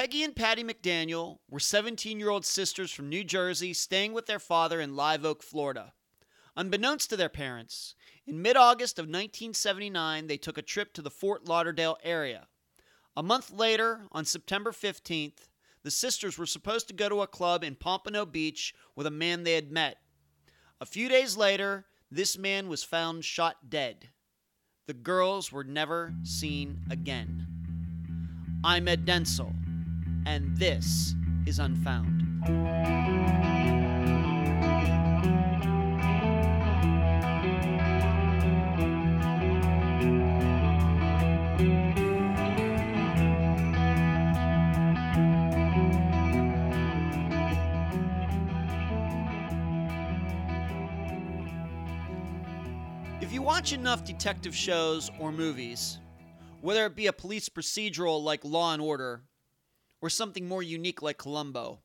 Peggy and Patty McDaniel were 17-year-old sisters from New Jersey staying with their father in Live Oak, Florida. Unbeknownst to their parents, in mid-August of 1979, they took a trip to the Fort Lauderdale area. A month later, on September 15th, the sisters were supposed to go to a club in Pompano Beach with a man they had met. A few days later, this man was found shot dead. The girls were never seen again. I'm Ed Densel, and this is Unfound. If you watch enough detective shows or movies, whether it be a police procedural like Law and Order, or something more unique like Columbo,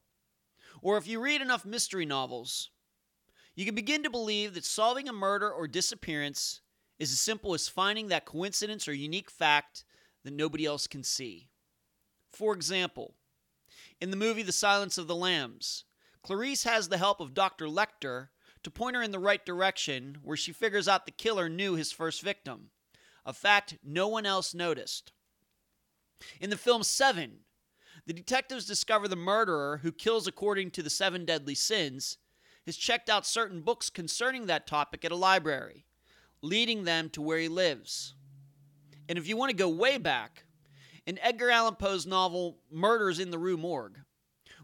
or if you read enough mystery novels, you can begin to believe that solving a murder or disappearance is as simple as finding that coincidence or unique fact that nobody else can see. For example, in the movie The Silence of the Lambs, Clarice has the help of Dr. Lecter to point her in the right direction where she figures out the killer knew his first victim, a fact no one else noticed. In the film Seven, the detectives discover the murderer who kills according to the seven deadly sins has checked out certain books concerning that topic at a library, leading them to where he lives. And if you want to go way back, in Edgar Allan Poe's novel Murders in the Rue Morgue,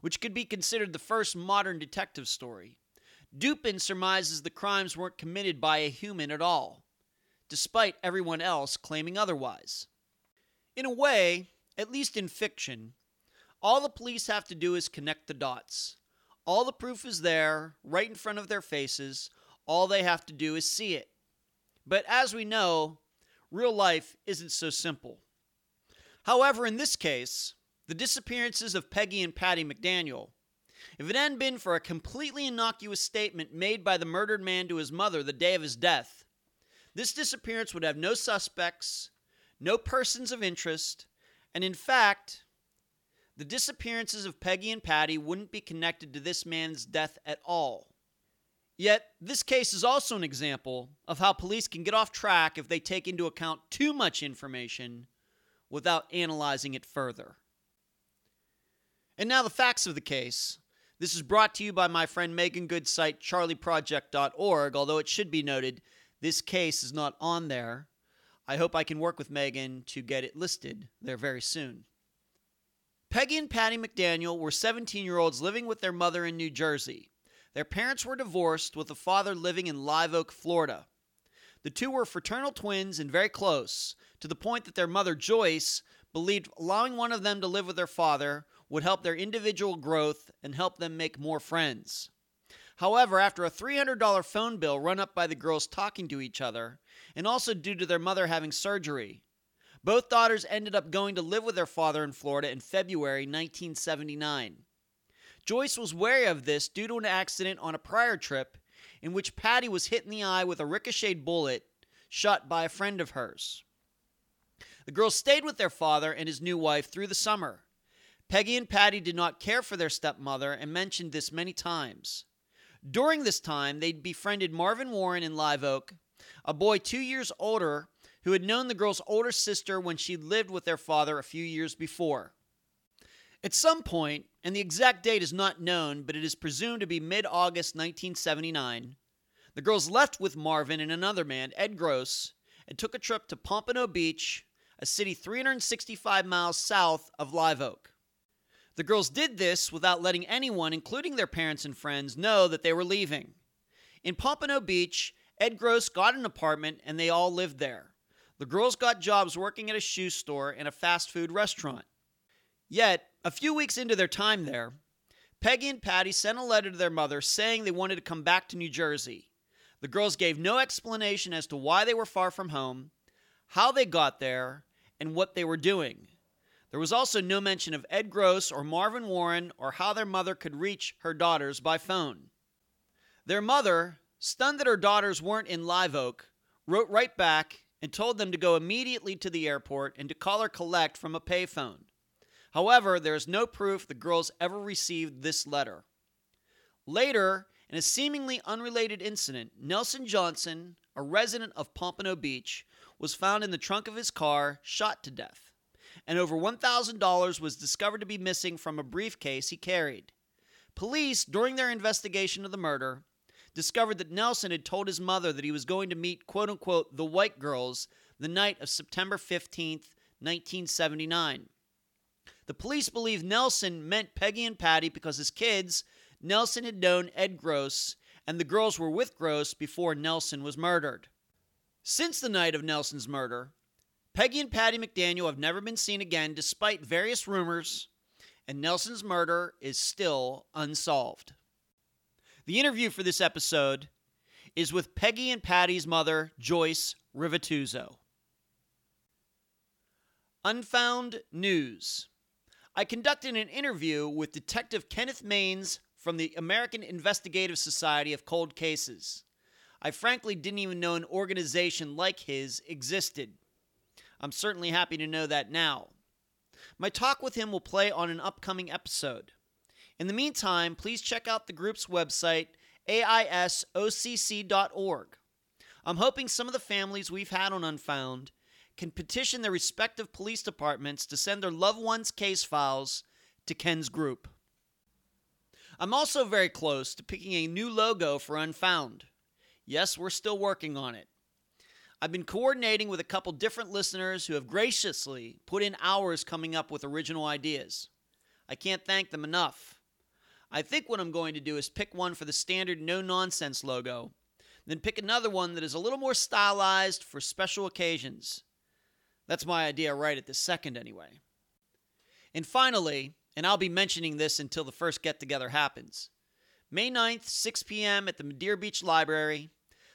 which could be considered the first modern detective story, Dupin surmises the crimes weren't committed by a human at all, despite everyone else claiming otherwise. In a way, at least in fiction, all the police have to do is connect the dots. All the proof is there, right in front of their faces. All they have to do is see it. But as we know, real life isn't so simple. However, in this case, the disappearances of Peggy and Patty McDaniel, if it hadn't been for a completely innocuous statement made by the murdered man to his mother the day of his death, this disappearance would have no suspects, no persons of interest, and in fact, the disappearances of Peggy and Patty wouldn't be connected to this man's death at all. Yet, this case is also an example of how police can get off track if they take into account too much information without analyzing it further. And now the facts of the case. This is brought to you by my friend Megan Good's site, charlieproject.org, although it should be noted, this case is not on there. I hope I can work with Megan to get it listed there very soon. Peggy and Patty McDaniel were 17-year-olds living with their mother in New Jersey. Their parents were divorced, with the father living in Live Oak, Florida. The two were fraternal twins and very close, to the point that their mother, Joyce, believed allowing one of them to live with their father would help their individual growth and help them make more friends. However, after a $300 phone bill run up by the girls talking to each other, and also due to their mother having surgery, both daughters ended up going to live with their father in Florida in February 1979. Joyce was wary of this due to an accident on a prior trip in which Patty was hit in the eye with a ricocheted bullet shot by a friend of hers. The girls stayed with their father and his new wife through the summer. Peggy and Patty did not care for their stepmother and mentioned this many times. During this time, they befriended Marvin Warren in Live Oak, a boy 2 years older who had known the girl's older sister when she lived with their father a few years before. At some point, and the exact date is not known, but it is presumed to be mid-August 1979, the girls left with Marvin and another man, Ed Gross, and took a trip to Pompano Beach, a city 365 miles south of Live Oak. The girls did this without letting anyone, including their parents and friends, know that they were leaving. In Pompano Beach, Ed Gross got an apartment and they all lived there. The girls got jobs working at a shoe store and a fast food restaurant. Yet, a few weeks into their time there, Peggy and Patty sent a letter to their mother saying they wanted to come back to New Jersey. The girls gave no explanation as to why they were far from home, how they got there, and what they were doing. There was also no mention of Ed Gross or Marvin Warren or how their mother could reach her daughters by phone. Their mother, stunned that her daughters weren't in Live Oak, wrote right back and told them to go immediately to the airport and to call or collect from a payphone. However, there is no proof the girls ever received this letter. Later, in a seemingly unrelated incident, Nelson Johnson, a resident of Pompano Beach, was found in the trunk of his car, shot to death, and over $1,000 was discovered to be missing from a briefcase he carried. Police, during their investigation of the murder, discovered that Nelson had told his mother that he was going to meet, quote-unquote, the white girls the night of September 15th, 1979. The police believe Nelson meant Peggy and Patty because his kids, Nelson had known Ed Gross, and the girls were with Gross before Nelson was murdered. Since the night of Nelson's murder, Peggy and Patty McDaniel have never been seen again despite various rumors, and Nelson's murder is still unsolved. The interview for this episode is with Peggy and Patty's mother, Joyce Rivituso. Unfound News. I conducted an interview with Detective Kenneth Mains from the American Investigative Society of Cold Cases. I frankly didn't even know an organization like his existed. I'm certainly happy to know that now. My talk with him will play on an upcoming episode. In the meantime, please check out the group's website, AISOCC.org. I'm hoping some of the families we've had on Unfound can petition their respective police departments to send their loved ones' case files to Ken's group. I'm also very close to picking a new logo for Unfound. Yes, we're still working on it. I've been coordinating with a couple different listeners who have graciously put in hours coming up with original ideas. I can't thank them enough. I think what I'm going to do is pick one for the standard no-nonsense logo, then pick another one that is a little more stylized for special occasions. That's my idea right at this second, anyway. And finally, and I'll be mentioning this until the first get-together happens, May 9th, 6 p.m. at the Madeira Beach Library,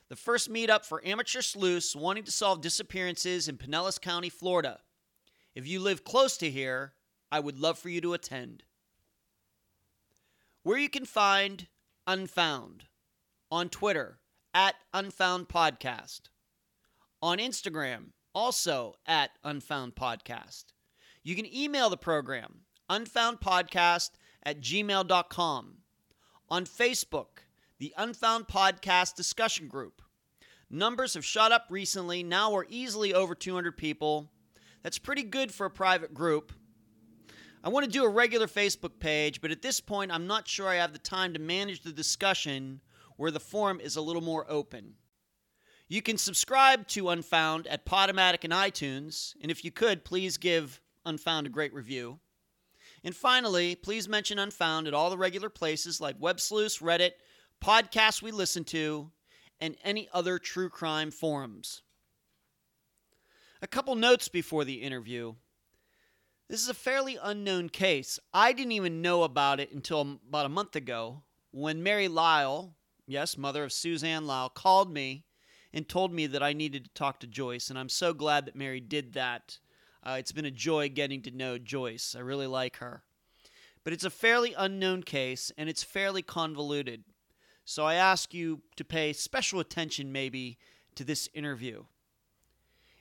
the first meetup for amateur sleuths wanting to solve disappearances in Pinellas County, Florida. If you live close to here, I would love for you to attend. Where you can find Unfound. On Twitter, at Unfound Podcast. On Instagram, also at Unfound Podcast. You can email the program, unfoundpodcast@gmail.com. On Facebook, the Unfound Podcast discussion group. Numbers have shot up recently. Now we're easily over 200 people. That's pretty good for a private group. I want to do a regular Facebook page, but at this point, I'm not sure I have the time to manage the discussion where the forum is a little more open. You can subscribe to Unfound at Podomatic and iTunes, and if you could, please give Unfound a great review. And finally, please mention Unfound at all the regular places like Web Sleuths, Reddit, podcasts we listen to, and any other true crime forums. A couple notes before the interview. This is a fairly unknown case. I didn't even know about it until about a month ago when Mary Lyle, yes, mother of Suzanne Lyle, called me and told me that I needed to talk to Joyce, and I'm so glad that Mary did that. It's been a joy getting to know Joyce. I really like her. But it's a fairly unknown case, and it's fairly convoluted. So I ask you to pay special attention, maybe, to this interview.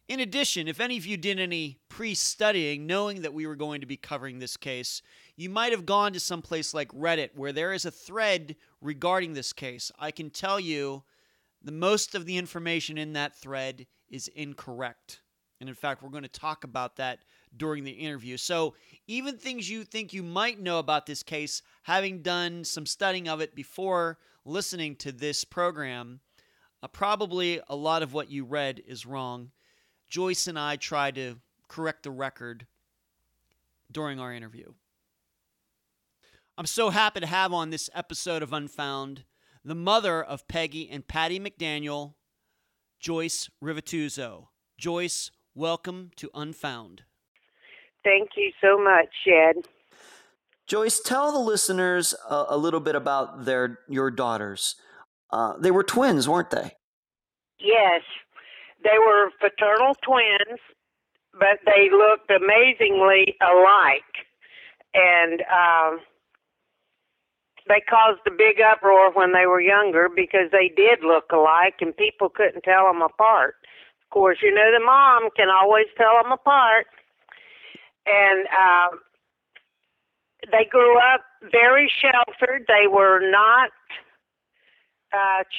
In addition, if any of you did any pre-studying, knowing that we were going to be covering this case, you might have gone to some place like Reddit, where there is a thread regarding this case. I can tell you the most of the information in that thread is incorrect. And in fact, we're going to talk about that during the interview. So even things you think you might know about this case, having done some studying of it before listening to this program, probably a lot of what you read is wrong. Joyce and I tried to correct the record during our interview. I'm so happy to have on this episode of Unfound the mother of Peggy and Patty McDaniel, Joyce Rivituso. Joyce, welcome to Unfound. Thank you so much, Ed. Joyce, tell the listeners a little bit about your daughters. They were twins, weren't they? Yes, they were fraternal twins, but they looked amazingly alike. And they caused a big uproar when they were younger because they did look alike and people couldn't tell them apart. Of course, you know the mom can always tell them apart. And They grew up very sheltered. They were not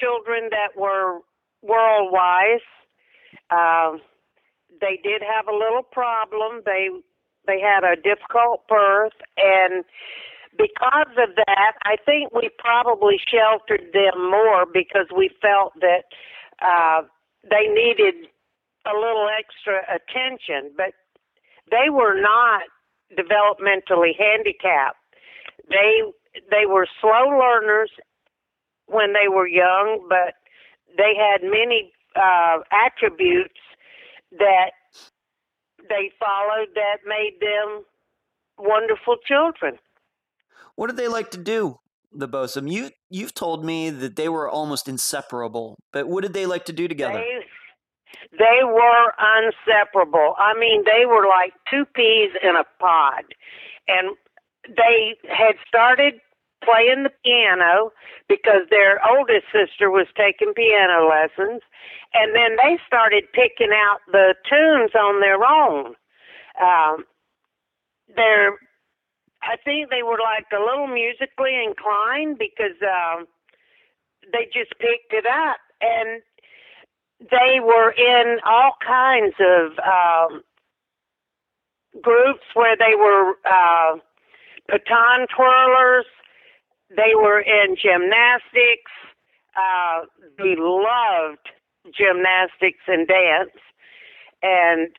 children that were world-wise. They did have a little problem. They had a difficult birth, and because of that, I think we probably sheltered them more because we felt that they needed a little extra attention, but they were not developmentally handicapped. They were slow learners when they were young, but they had many attributes that they followed that made them wonderful children. What did they like to do, the Bosom? You've told me that they were almost inseparable, but what did they like to do together? They were inseparable. I mean, they were like two peas in a pod. And they had started playing the piano because their oldest sister was taking piano lessons. And then they started picking out the tunes on their own. I think they were like a little musically inclined because they just picked it up. And they were in all kinds of groups where they were baton twirlers. They were in gymnastics. We loved gymnastics and dance. And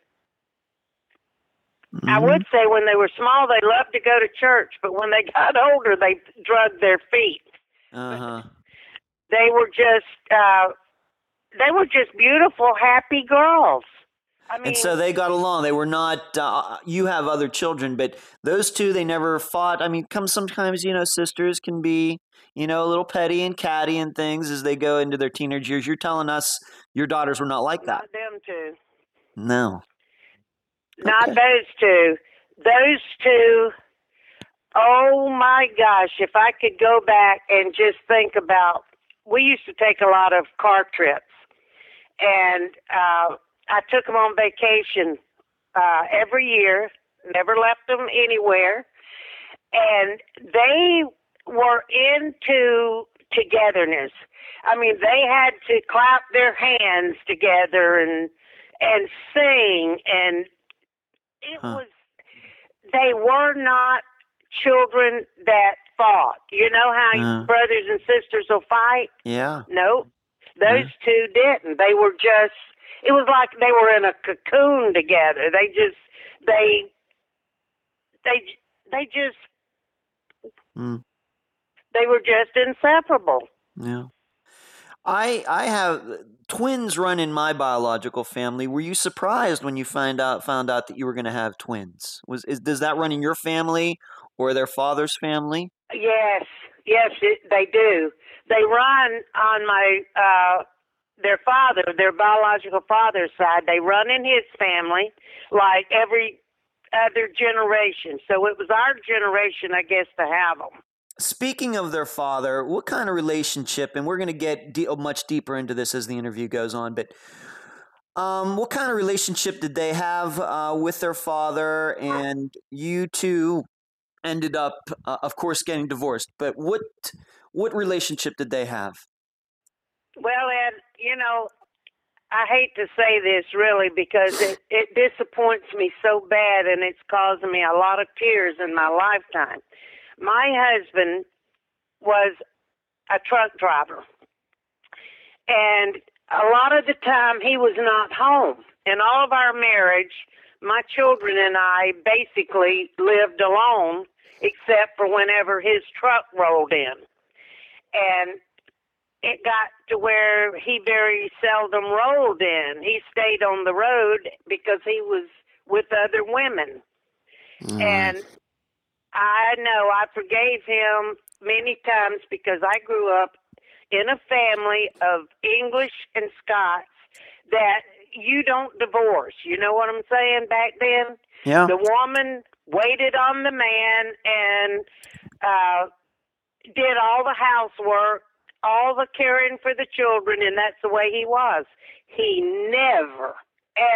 I would say when they were small, they loved to go to church, but when they got older, they drugged their feet. Uh-huh. They were just beautiful, happy girls. I mean, and so they got along. They were not, you have other children, but those two, they never fought. I mean, sometimes, sisters can be, a little petty and catty and things as they go into their teenage years. You're telling us your daughters were not like that. Not them two. No. Okay. Not those two. Those two, oh my gosh, if I could go back and just think about, we used to take a lot of car trips. And I took them on vacation every year, never left them anywhere. And they were into togetherness. I mean, they had to clap their hands together and sing. And it was, they were not children that fought. You know how your brothers and sisters will fight? Yeah. Nope. Those two didn't. They were just, it was like they were in a cocoon together. They were just inseparable. Yeah. I have twins run in my biological family. Were you surprised when you found out that you were going to have twins? Does that run in your family or their father's family? Yes, they do. They run on their father, their biological father's side. They run in his family like every other generation. So it was our generation, I guess, to have them. Speaking of their father, what kind of relationship, and we're going to get much deeper into this as the interview goes on, but what kind of relationship did they have with their father? And you two ended up, of course, getting divorced, but what relationship did they have? Well, Ed, I hate to say this really because it disappoints me so bad and it's causing me a lot of tears in my lifetime. My husband was a truck driver, and a lot of the time he was not home. In all of our marriage, my children and I basically lived alone except for whenever his truck rolled in. And it got to where he very seldom rolled in. He stayed on the road because he was with other women. Mm. And I know I forgave him many times because I grew up in a family of English and Scots that you don't divorce. You know what I'm saying? Back then, yeah. The woman waited on the man and did all the housework, all the caring for the children, and that's the way he was. He never,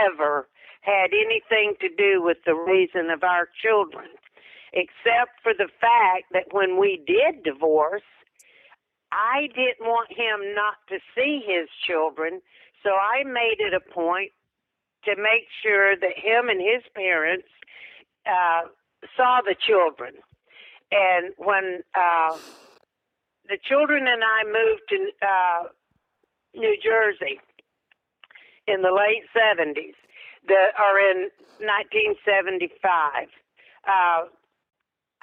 ever had anything to do with the raising of our children. except for the fact that when we did divorce, I didn't want him not to see his children, so I made it a point to make sure that him and his parents saw the children. And when the children and I moved to New Jersey in the late 70s, or in 1975,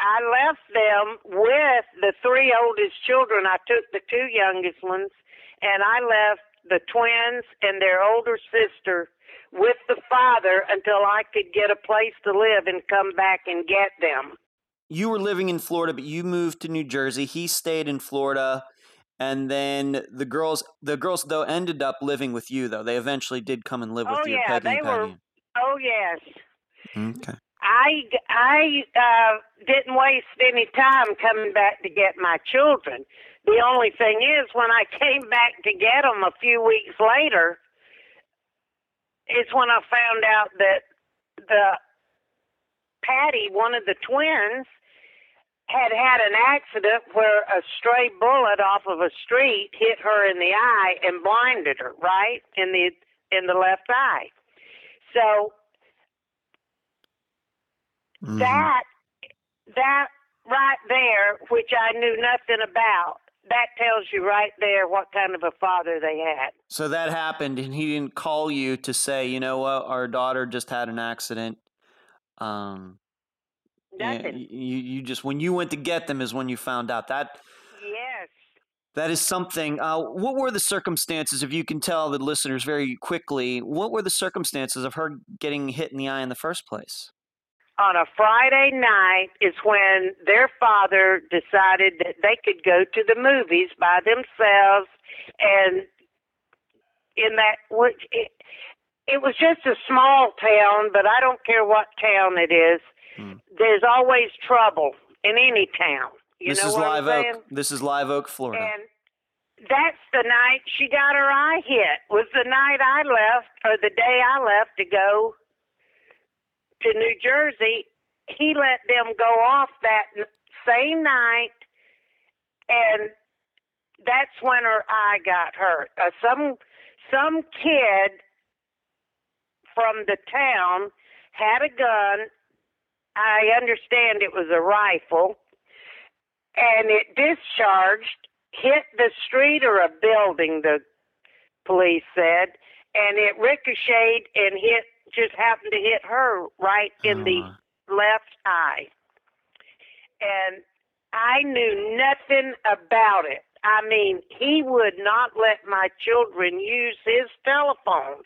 I left them with the three oldest children. I took the two youngest ones, and I left the twins and their older sister with the father until I could get a place to live and come back and get them. You were living in Florida, but you moved to New Jersey. He stayed in Florida, and then the girls though ended up living with you, though. They eventually did come and live with you, Peggy and Patty. Okay. I didn't waste any time coming back to get my children. The only thing is, when I came back to get them a few weeks later, it's when I found out that Patty, one of the twins, had had an accident where a stray bullet off of a street hit her in the eye and blinded her, right, in the left eye. So that right there, which I knew nothing about, that tells you right there what kind of a father they had. So that happened, and he didn't call you to say, you know what, our daughter just had an accident. Nothing. You just, when you went to get them is when you found out that. Yes. That is something. What were the circumstances, if you can tell the listeners very quickly, what were the circumstances of her getting hit in the eye in the first place? On a Friday night is when their father decided that they could go to the movies by themselves, and in that, it was just a small town, but I don't care what town it is. There's always trouble in any town. This is Live Oak, Florida. And that's the night she got her eye hit. Was the night I left, or the day I left to go to New Jersey. He let them go off that same night, and that's when her eye got hurt. Some kid from the town had a gun. I understand it was a rifle, and it discharged, hit the street or a building, the police said, and it ricocheted and just happened to hit her right in the left eye. And I knew nothing about it. I mean, he would not let my children use his telephone.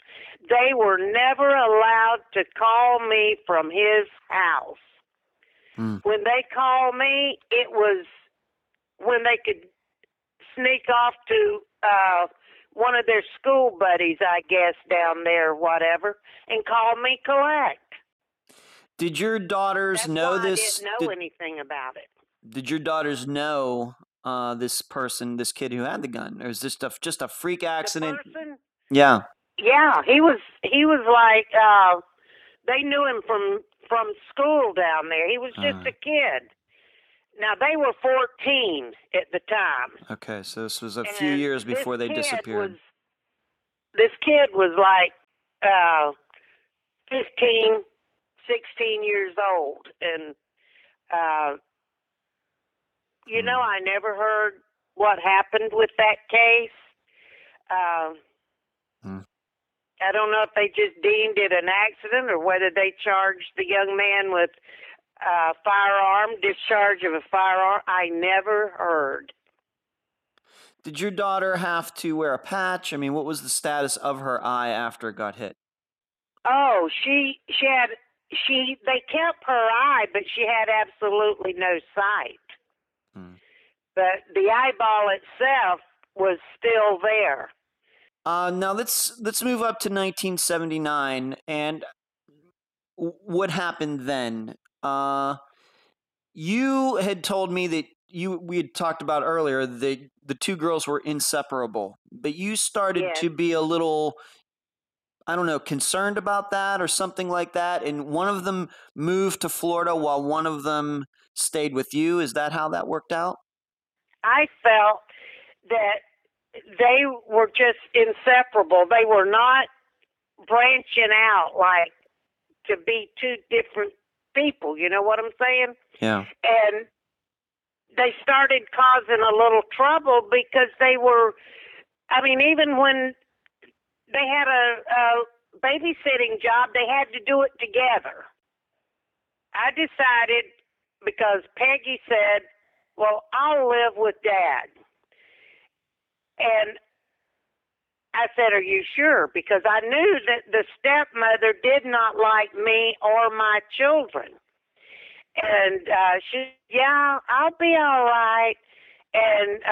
They were never allowed to call me from his house. When they called me, it was when they could sneak off to one of their school buddies, I guess, down there or whatever, and called me collect. Did your daughters know this? I didn't know anything about it. Did your daughters know this person, this kid who had the gun? Or is this just a freak accident? The person? Yeah. Yeah, he was like, they knew him from school down there. He was just a kid. Now, they were 14 at the time. Okay, so this was a few years before they disappeared. This kid was like 15, 16 years old. And, you know, I never heard what happened with that case. I don't know if they just deemed it an accident or whether they charged the young man with discharge of a firearm. I never heard. Did your daughter have to wear a patch? I mean, what was the status of her eye after it got hit? Oh, they kept her eye, but she had absolutely no sight. But the eyeball itself was still there. Now let's move up to 1979 and what happened then. You had told me that we had talked about earlier that the two girls were inseparable, but you started to be a little I don't know, concerned about that or something like that. And one of them moved to Florida while one of them stayed with you. Is that how that worked out? I felt that they were just inseparable. They were not branching out like to be two different people. You know what I'm saying? Yeah. And they started causing a little trouble because they were, I mean, even when they had a babysitting job, they had to do it together. I decided, because Peggy said, well, I'll live with Dad. And I said, are you sure? Because I knew that the stepmother did not like me or my children. And she said, yeah, I'll be all right. And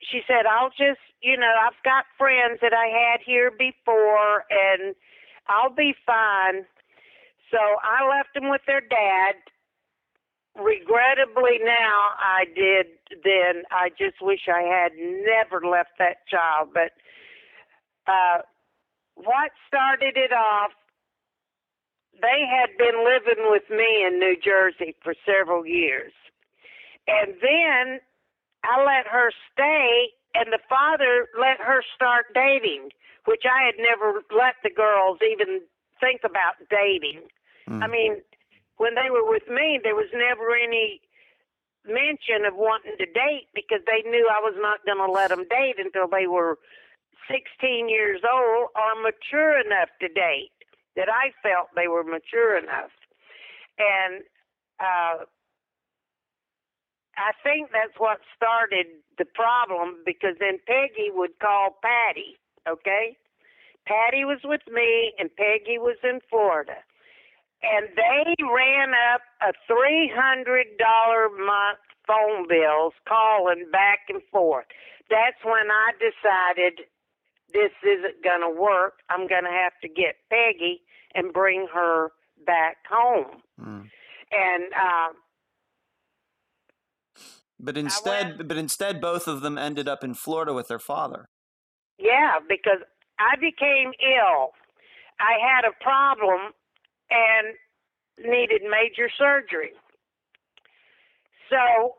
she said, I'll just, you know, I've got friends that I had here before, and I'll be fine. So I left them with their dad. Regrettably now I did then. I just wish I had never left that child. But what started it off, they had been living with me in New Jersey for several years. And then I let her stay, and the father let her start dating, which I had never let the girls even think about dating. Mm. I mean, when they were with me, there was never any mention of wanting to date because they knew I was not going to let them date until they were 16 years old or mature enough to date, that I felt they were mature enough. And I think that's what started the problem, because then Peggy would call Patty, okay? Patty was with me, and Peggy was in Florida. And they ran up a $300 a month phone bills calling back and forth. That's when I decided this isn't going to work. I'm going to have to get Peggy and bring her back home. Mm. And But instead, both of them ended up in Florida with their father. Yeah, because I became ill. I had a problem and needed major surgery. So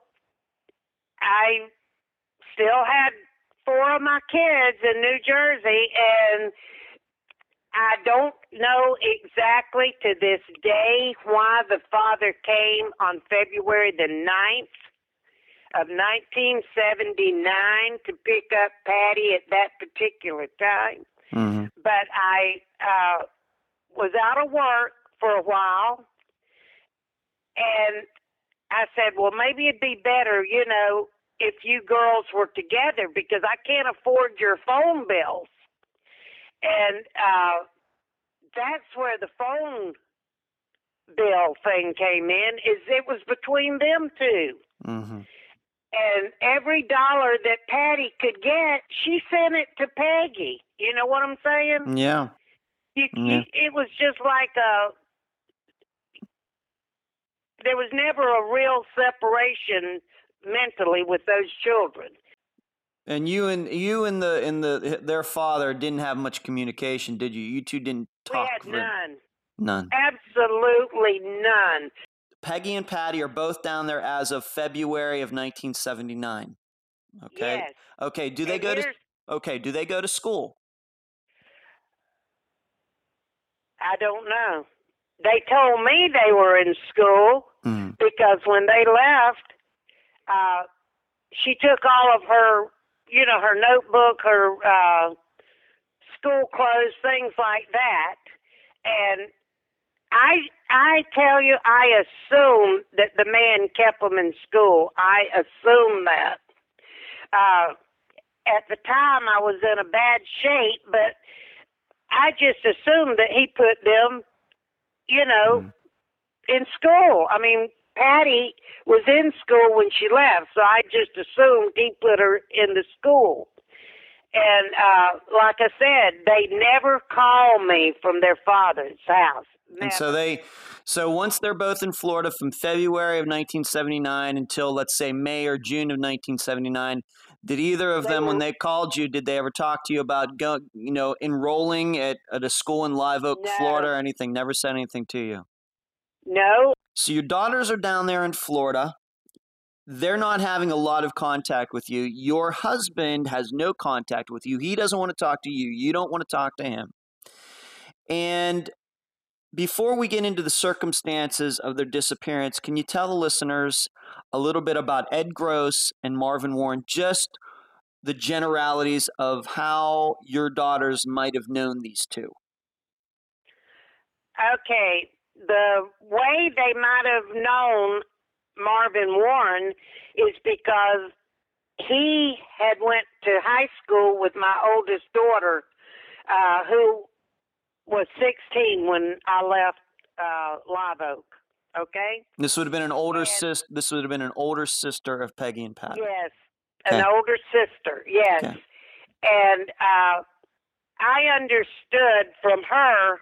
I still had 4 of my kids in New Jersey, and I don't know exactly to this day why the father came on February the 9th of 1979 to pick up Patty at that particular time. Mm-hmm. But I was out of work for a while, and I said, well, maybe it'd be better, you know, if you girls were together, because I can't afford your phone bills. And that's where the phone bill thing came in, is it was between them two. Mm-hmm. And every dollar that Patty could get, she sent it to Peggy. You know what I'm saying? Yeah. It was just like there was never a real separation mentally with those children. And you and their father didn't have much communication, did you? You two didn't talk. We had none. None. Absolutely none. Peggy and Patty are both down there as of February of 1979. Okay. Yes. Okay. Do they go to school? I don't know. They told me they were in school because when they left, she took all of her, you know, her notebook, her school clothes, things like that, and I tell you, I assume that the man kept them in school. I assume that. At the time, I was in a bad shape, but I just assumed that he put them, you know, in school. I mean, Patty was in school when she left, so I just assumed he put her in the school. And like I said, they never called me from their father's house. And so once they're both in Florida from February of 1979 until, let's say, May or June of 1979, did either of them, when they called you, did they ever talk to you about, enrolling at a school in Live Oak, Florida or anything? Never said anything to you? No. So your daughters are down there in Florida. They're not having a lot of contact with you. Your husband has no contact with you. He doesn't want to talk to you. You don't want to talk to him. And before we get into the circumstances of their disappearance, can you tell the listeners a little bit about Ed Gross and Marvin Warren, just the generalities of how your daughters might have known these two? Okay. The way they might have known Marvin Warren is because he had went to high school with my oldest daughter, who was 16 when I left Live Oak. Okay. This would have been an older sister. This would have been an older sister of Peggy and Patty. Yes, an older sister. Yes, okay. And I understood from her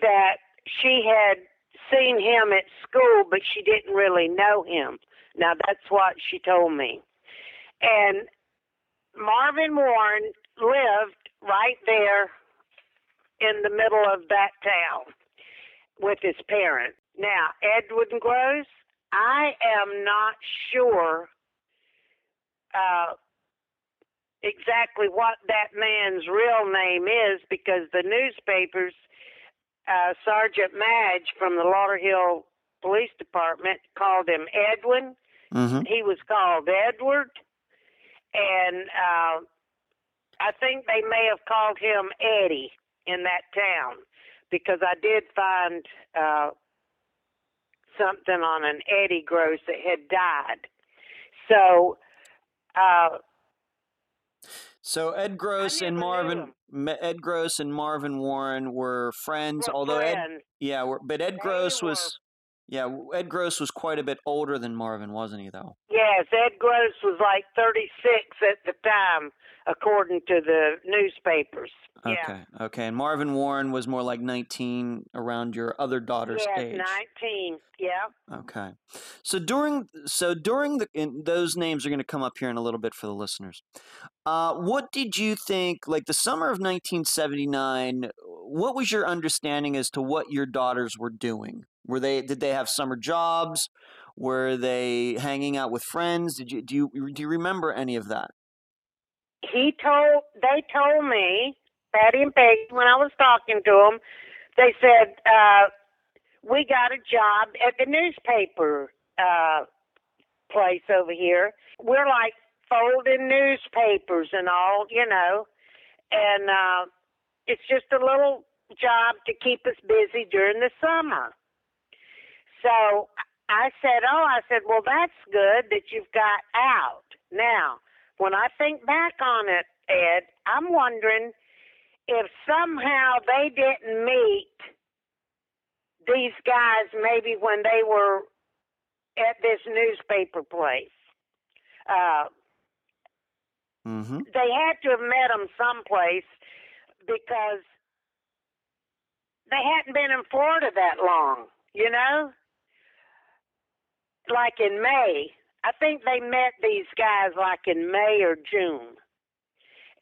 that she had seen him at school, but she didn't really know him. Now, that's what she told me. And Marvin Warren lived right there in the middle of that town with his parents. Now, Edward Gross, I am not sure exactly what that man's real name is, because the newspapers, Sergeant Madge from the Lauderhill Police Department called him Edwin. Mm-hmm. He was called Edward. And I think they may have called him Eddie in that town, because I did find something on an Eddie Gross that had died. So, Ed Gross and Marvin Warren were friends, Ed Gross was quite a bit older than Marvin, wasn't he, though? Yes, Ed Gross was like 36 at the time, according to the newspapers. Okay, okay. And Marvin Warren was more like 19, around your other daughter's age. 19, yeah. Okay. So those names are going to come up here in a little bit for the listeners. What did you think, like the summer of 1979, what was your understanding as to what your daughters were doing? Did they have summer jobs? Were they hanging out with friends? Do you remember any of that? They told me, Patty and Peggy, when I was talking to them, they said, we got a job at the newspaper place over here. We're like folding newspapers and all, and it's just a little job to keep us busy during the summer. So I said, well, that's good that you've got out. Now, when I think back on it, Ed, I'm wondering if somehow they didn't meet these guys maybe when they were at this newspaper place. They had to have met them someplace, because they hadn't been in Florida that long, Like in May. I think they met these guys like in May or June.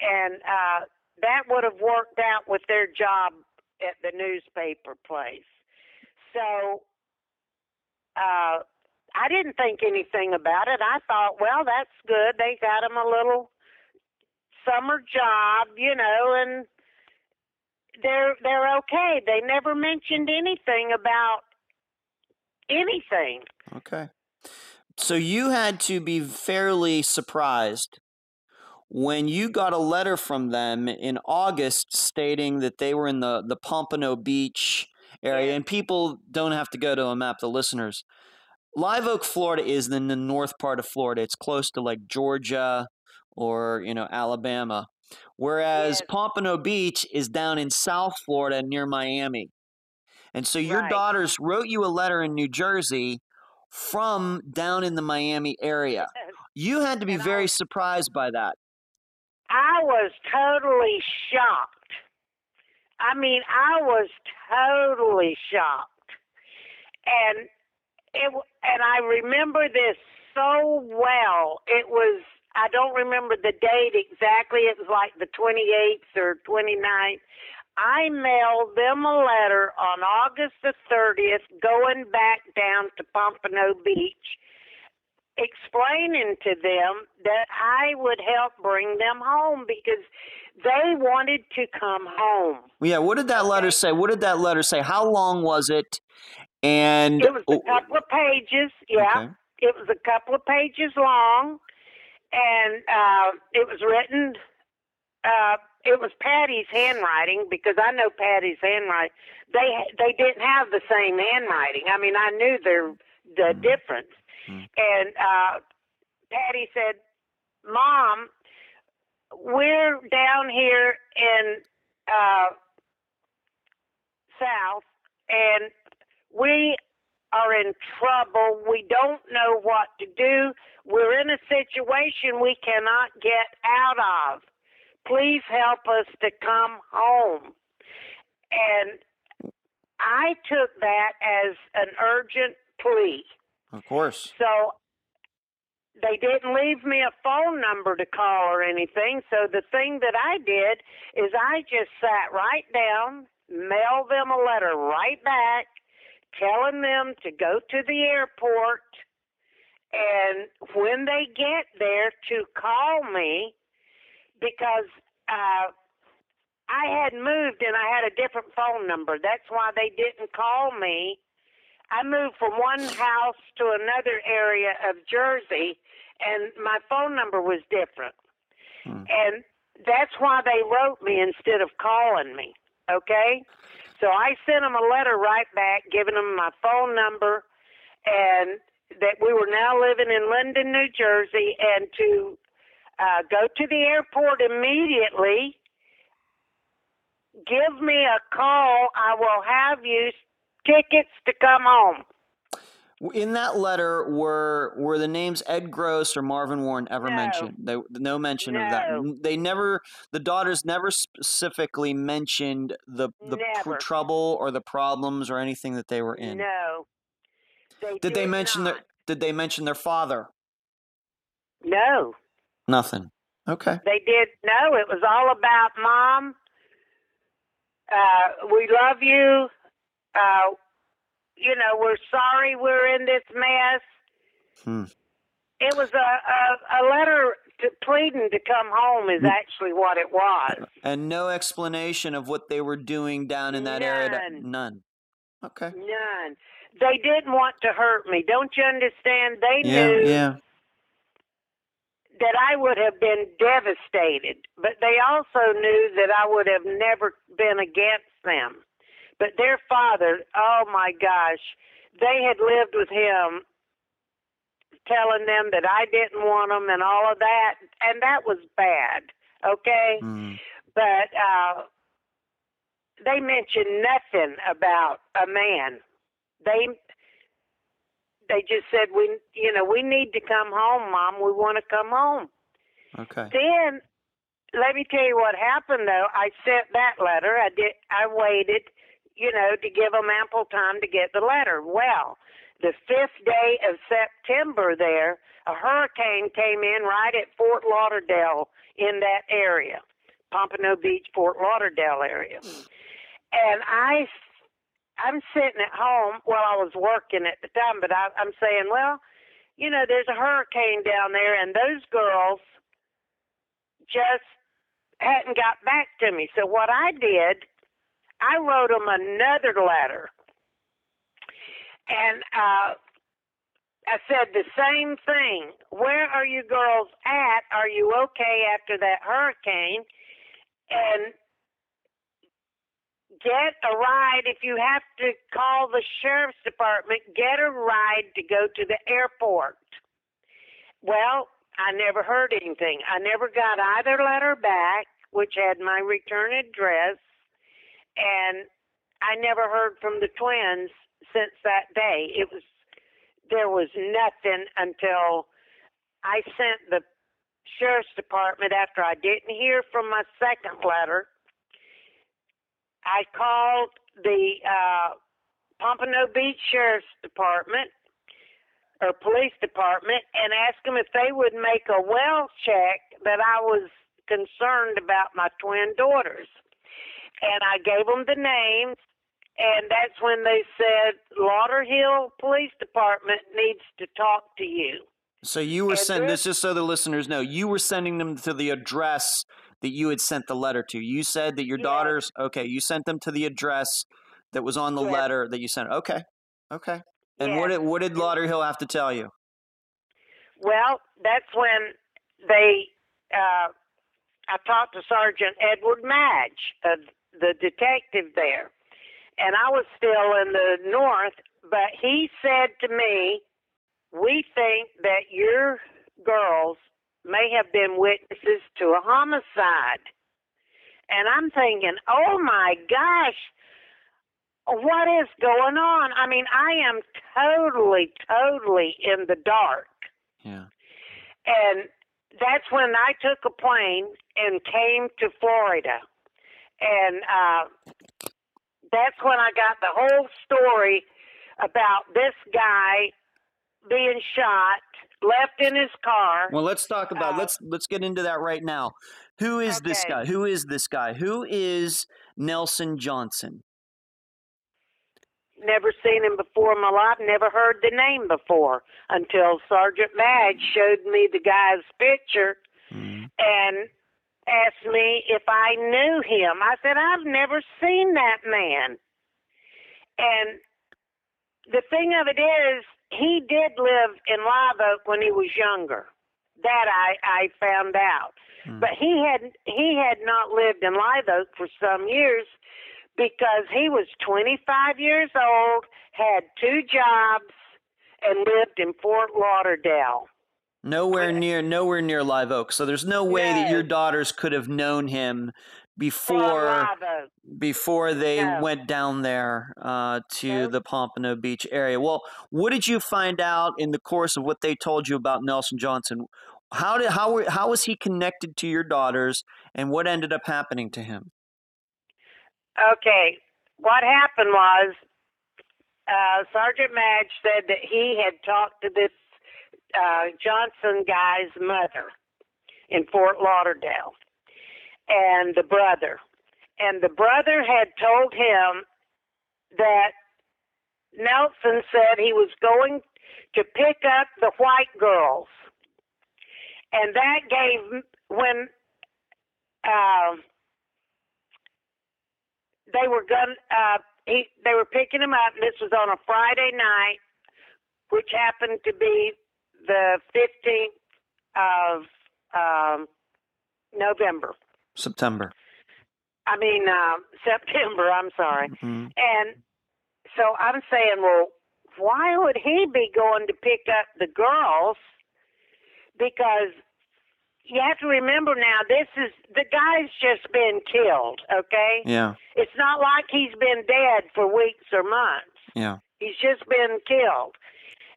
And that would have worked out with their job at the newspaper place. So I didn't think anything about it. I thought, well, that's good. They got them a little summer job, and they're okay. They never mentioned anything about anything. Okay. So you had to be fairly surprised when you got a letter from them in August stating that they were in the Pompano Beach area. And people don't have to go to a map, the listeners. Live Oak, Florida is in the north part of Florida. It's close to like Georgia or, Alabama. Whereas Pompano Beach is down in South Florida near Miami. And so your daughters wrote you a letter in New Jersey from down in the Miami area. You had to be very surprised by that. I was totally shocked. I mean, I was totally shocked. And I remember this so well. It was, I don't remember the date exactly. It was like the 28th or 29th. I mailed them a letter on August the 30th going back down to Pompano Beach, explaining to them that I would help bring them home because they wanted to come home. Yeah, what did that letter say? What did that letter say? How long was it? And it was a couple of pages, yeah. Okay. It was a couple of pages long, and it was written it was Patty's handwriting, because I know Patty's handwriting. They didn't have the same handwriting. I mean, I knew the difference. Mm-hmm. And Patty said, "Mom, we're down here in South, and we are in trouble. We don't know what to do. We're in a situation we cannot get out of. Please help us to come home." And I took that as an urgent plea. Of course. So they didn't leave me a phone number to call or anything. So the thing that I did is I just sat right down, mailed them a letter right back, telling them to go to the airport, and when they get there to call me, because I had moved and I had a different phone number. That's why they didn't call me. I moved from one house to another area of Jersey, and my phone number was different. Hmm. And that's why they wrote me instead of calling me, okay? So I sent them a letter right back, giving them my phone number, and that we were now living in Linden, New Jersey, and to go to the airport immediately, give me a call, I will have you tickets to come home. In that letter, were the names Ed Gross or Marvin Warren ever mentioned? No mention of that. They never. The daughters never specifically mentioned the trouble or the problems or anything that they were in. No. Did they mention their? Did they mention their father? No. Nothing. Okay. They did. No, it was all about Mom. We love you. You know, we're sorry we're in this mess. Hmm. It was a letter pleading to come home is actually what it was. And no explanation of what they were doing down in that area? None. Okay. None. They didn't want to hurt me. Don't you understand? They knew that I would have been devastated, but they also knew that I would have never been against them. But their father, oh my gosh, they had lived with him telling them that I didn't want them and all of that, and that was bad, okay? Mm. But they mentioned nothing about a man. They just said, we need to come home, Mom. We want to come home. Okay. Then, let me tell you what happened, though. I sent that letter. I waited, to give them ample time to get the letter. Well, the 5th day of September there, a hurricane came in right at Fort Lauderdale in that area, Pompano Beach, Fort Lauderdale area. And I'm sitting at home. Well, I was working at the time, but I'm saying, there's a hurricane down there, and those girls just hadn't got back to me. So what I did, I wrote them another letter, and I said the same thing. Where are you girls at? Are you okay after that hurricane? And get a ride. If you have to call the sheriff's department, get a ride to go to the airport. Well, I never heard anything. I never got either letter back, which had my return address. And I never heard from the twins since that day. There was nothing until I sent the sheriff's department after I didn't hear from my second letter. I called the Pompano Beach Sheriff's Department or Police Department and asked them if they would make a well check that I was concerned about my twin daughters. And I gave them the names, and that's when they said, Lauderhill Police Department needs to talk to you. So you were sending this, just so the listeners know, you were sending them to the address that you had sent the letter to. You said that your daughters, okay, you sent them to the address that was on the letter that you sent. Okay, okay. And what did Lauderhill have to tell you? Well, that's when they, I talked to Sergeant Edward Madge, the detective there, and I was still in the north, but he said to me, we think that your girls may have been witnesses to a homicide. And I'm thinking, oh my gosh, what is going on? I mean, I am totally in the dark. Yeah. And that's when I took a plane and came to Florida. And that's when I got the whole story about this guy being shot, left in his car. Well, let's talk about, let's get into that right now. Who is this guy? Who is this guy? Who is Nelson Johnson? Never seen him before in my life, never heard the name before until Sergeant Madge showed me the guy's picture and asked me if I knew him. I said, I've never seen that man. And the thing of it is, he did live in Live Oak when he was younger. That I found out. But he had not lived in Live Oak for some years because he was 25 years old, had two jobs, and lived in Fort Lauderdale. Nowhere near Live Oak. So there's no way that your daughters could have known him before they went down there to the Pompano Beach area. Well, what did you find out in the course of what they told you about Nelson Johnson? How was he connected to your daughters, and what ended up happening to him? Okay, what happened was Sergeant Madge said that he had talked to this Johnson guy's mother in Fort Lauderdale, and the brother. And the brother had told him that Nelson said he was going to pick up the white girls. And that gave, when they were they were picking him up, and this was on a Friday night, which happened to be the 15th of September, I'm sorry. And so I'm saying, well, why would he be going to pick up the girls? Because you have to remember now, the guy's just been killed, okay? Yeah. It's not like he's been dead for weeks or months. Yeah. He's just been killed.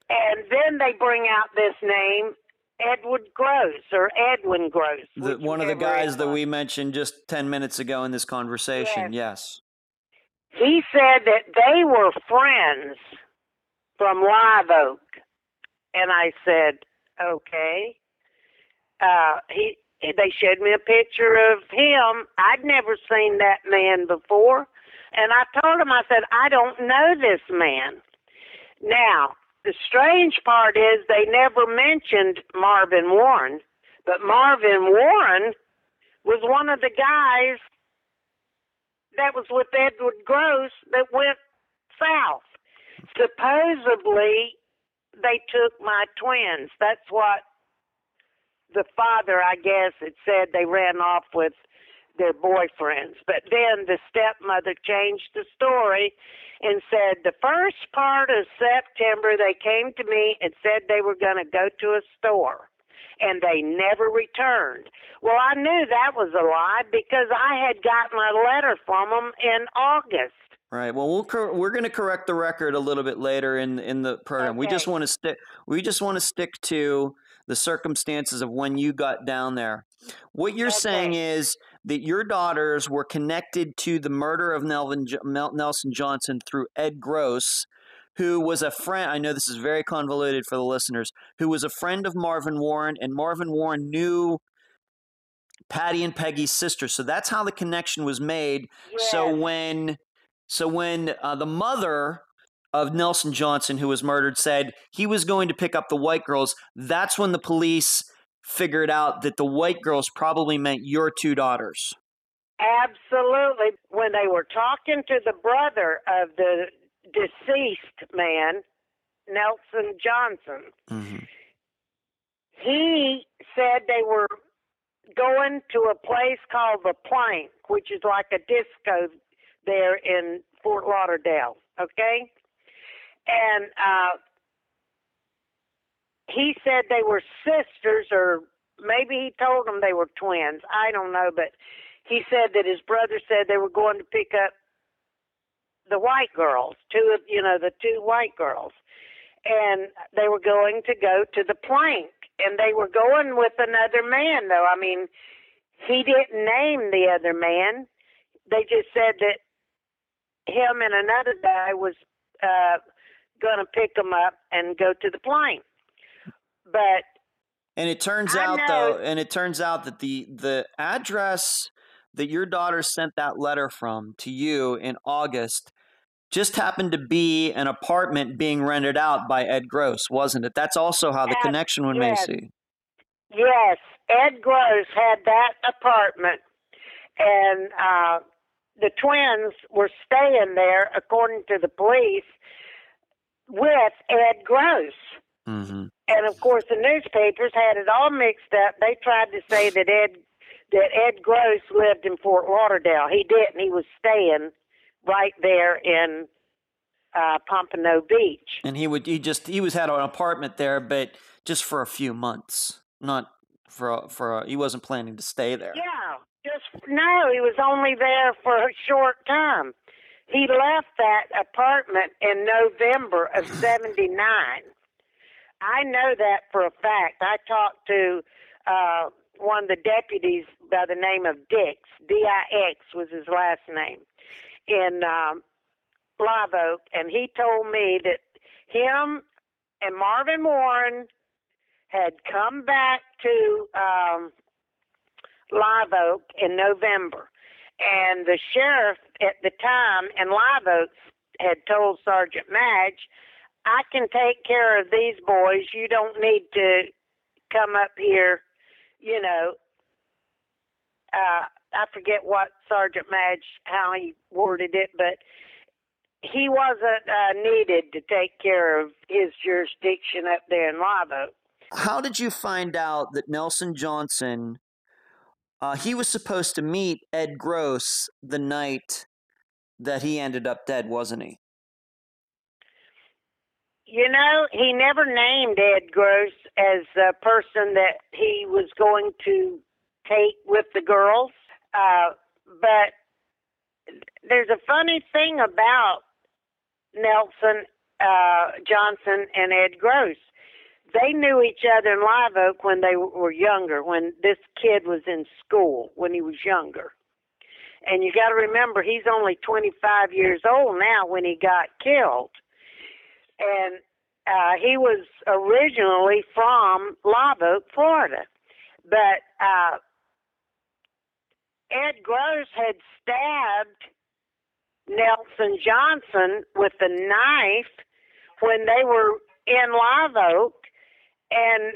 And then they bring out this name, Edwin Gross. One of the guys that we mentioned just 10 minutes ago in this conversation, yes. He said that they were friends from Live Oak. And I said, okay. They showed me a picture of him. I'd never seen that man before. And I told him, I said, I don't know this man. Now, the strange part is they never mentioned Marvin Warren, but Marvin Warren was one of the guys that was with Edward Gross that went south. Supposedly, they took my twins. That's what the father, I guess, had said. They ran off with their boyfriends. But then the stepmother changed the story and said the first part of September they came to me and said they were going to go to a store, and they never returned. Well, I knew that was a lie because I had gotten a letter from them in August. Right. Well, we're going to correct the record a little bit later in the program. Okay. We just want to stick to the circumstances of when you got down there. What you're saying is that your daughters were connected to the murder of Nelson Johnson through Ed Gross, who was a friend, I know this is very convoluted for the listeners, who was a friend of Marvin Warren, and Marvin Warren knew Patty and Peggy's sister. So that's how the connection was made. Yes. So when the mother of Nelson Johnson, who was murdered, said he was going to pick up the white girls, that's when the police figured out that the white girls probably meant your two daughters. Absolutely. When they were talking to the brother of the deceased man, Nelson Johnson, mm-hmm. he said they were going to a place called The Plank, which is like a disco there in Fort Lauderdale, okay? And he said they were sisters, or maybe he told them they were twins. I don't know, but he said that his brother said they were going to pick up the white girls, the two white girls. And they were going to go to The Plank. And they were going with another man, though. I mean, he didn't name the other man. They just said that him and another guy was going to pick them up and go to The Plank. And it turns out that the address that your daughter sent that letter from to you in August just happened to be an apartment being rented out by Ed Gross, wasn't it? That's also how the connection was made. Yes, Ed Gross had that apartment, and the twins were staying there, according to the police, with Ed Gross. Mm-hmm. And of course, the newspapers had it all mixed up. They tried to say that Ed Gross lived in Fort Lauderdale. He didn't. He was staying right there in Pompano Beach. And he had an apartment there, but just for a few months, not for he wasn't planning to stay there. Yeah, he was only there for a short time. He left that apartment in November of '79. I know that for a fact. I talked to one of the deputies by the name of Dix. D-I-X was his last name, in Live Oak, and he told me that him and Marvin Warren had come back to Live Oak in November, and the sheriff at the time in Live Oak had told Sergeant Madge, "I can take care of these boys. You don't need to come up here." I forget what Sergeant Madge, how he worded it, but he wasn't needed to take care of his jurisdiction up there in Live Oak. How did you find out that Nelson Johnson, he was supposed to meet Ed Gross the night that he ended up dead, wasn't he? He never named Ed Gross as the person that he was going to take with the girls. But there's a funny thing about Nelson Johnson and Ed Gross. They knew each other in Live Oak when they were younger, when this kid was in school, when he was younger. And you got to remember, he's only 25 years old now when he got killed. And he was originally from Live Oak, Florida. But Ed Gross had stabbed Nelson Johnson with a knife when they were in Live Oak. And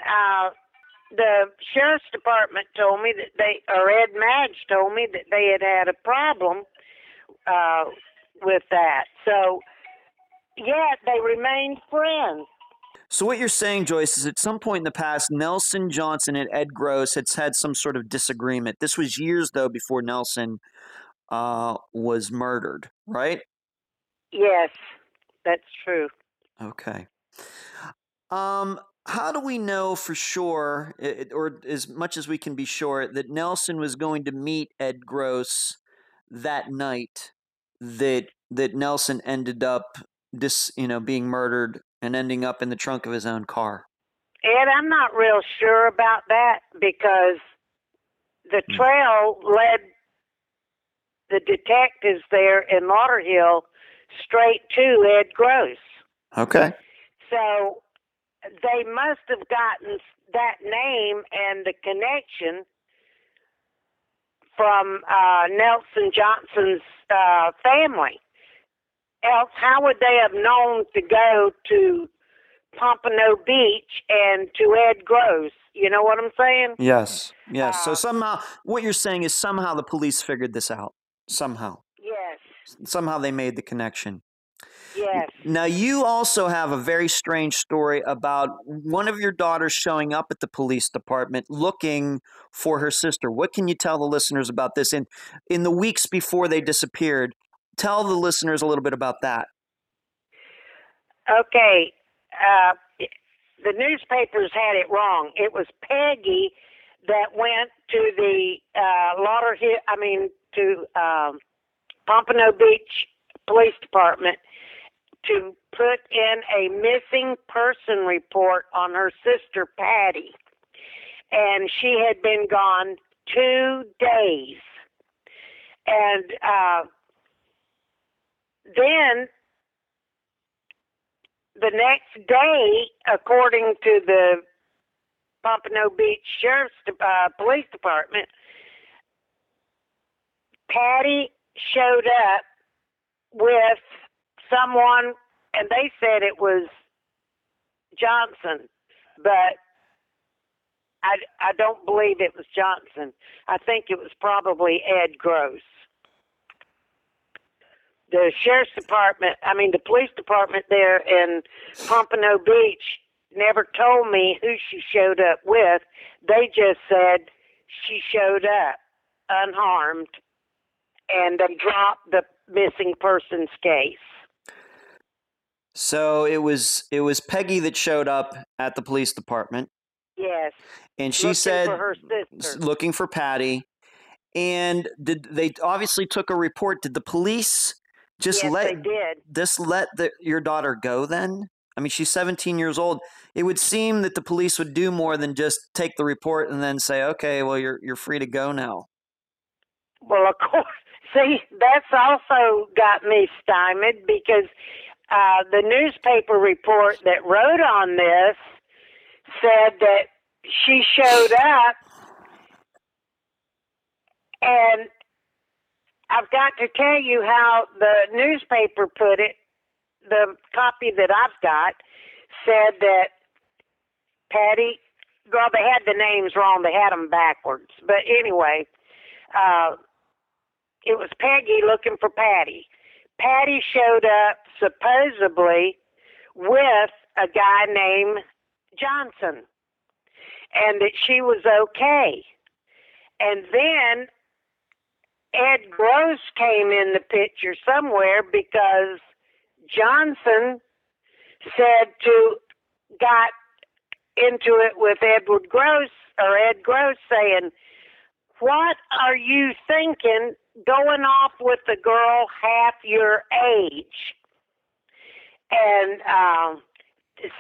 the sheriff's department told me that Ed Madge told me that they had a problem with that. So, yeah, they remained friends. So what you're saying, Joyce, is at some point in the past, Nelson Johnson and Ed Gross had had some sort of disagreement. This was years, though, before Nelson was murdered, right? Yes, that's true. Okay. How do we know for sure, or as much as we can be sure, that Nelson was going to meet Ed Gross that night that Nelson ended up being murdered and ending up in the trunk of his own car? Ed, I'm not real sure about that because the trail led the detectives there in Lauderhill straight to Ed Gross. Okay. So they must have gotten that name and the connection from Nelson Johnson's family. Else, how would they have known to go to Pompano Beach and to Ed Gross? You know what I'm saying? Yes, yes. So somehow, what you're saying is somehow the police figured this out. Somehow. Yes. Somehow they made the connection. Yes. Now, you also have a very strange story about one of your daughters showing up at the police department looking for her sister. What can you tell the listeners about this? And in the weeks before they disappeared, tell the listeners a little bit about that. Okay. The newspapers had it wrong. It was Peggy that went to the Pompano Beach Police Department to put in a missing person report on her sister, Patty. And she had been gone 2 days. And then the next day, according to the Pompano Beach Sheriff's Police Department, Patty showed up with someone, and they said it was Johnson, but I don't believe it was Johnson. I think it was probably Ed Gross. The sheriff's department, the police department there in Pompano Beach never told me who she showed up with. They just said she showed up unharmed, and they dropped the missing person's case. So it was Peggy that showed up at the police department. Yes. And she said looking for Patty. And they obviously took a report. Did the police let your daughter go then? I mean, she's 17 years old. It would seem that the police would do more than just take the report and then say, okay, well, you're free to go now. Well, of course. See, that's also got me stymied because the newspaper report that wrote on this said that she showed up, and I've got to tell you how the newspaper put it. The copy that I've got said that Patty, well, they had the names wrong. They had them backwards. But anyway, it was Peggy looking for Patty. Patty showed up supposedly with a guy named Johnson, and that she was okay. And then Ed Gross came in the picture somewhere because Johnson said to got into it with Ed Gross saying, "What are you thinking going off with the girl half your age?" And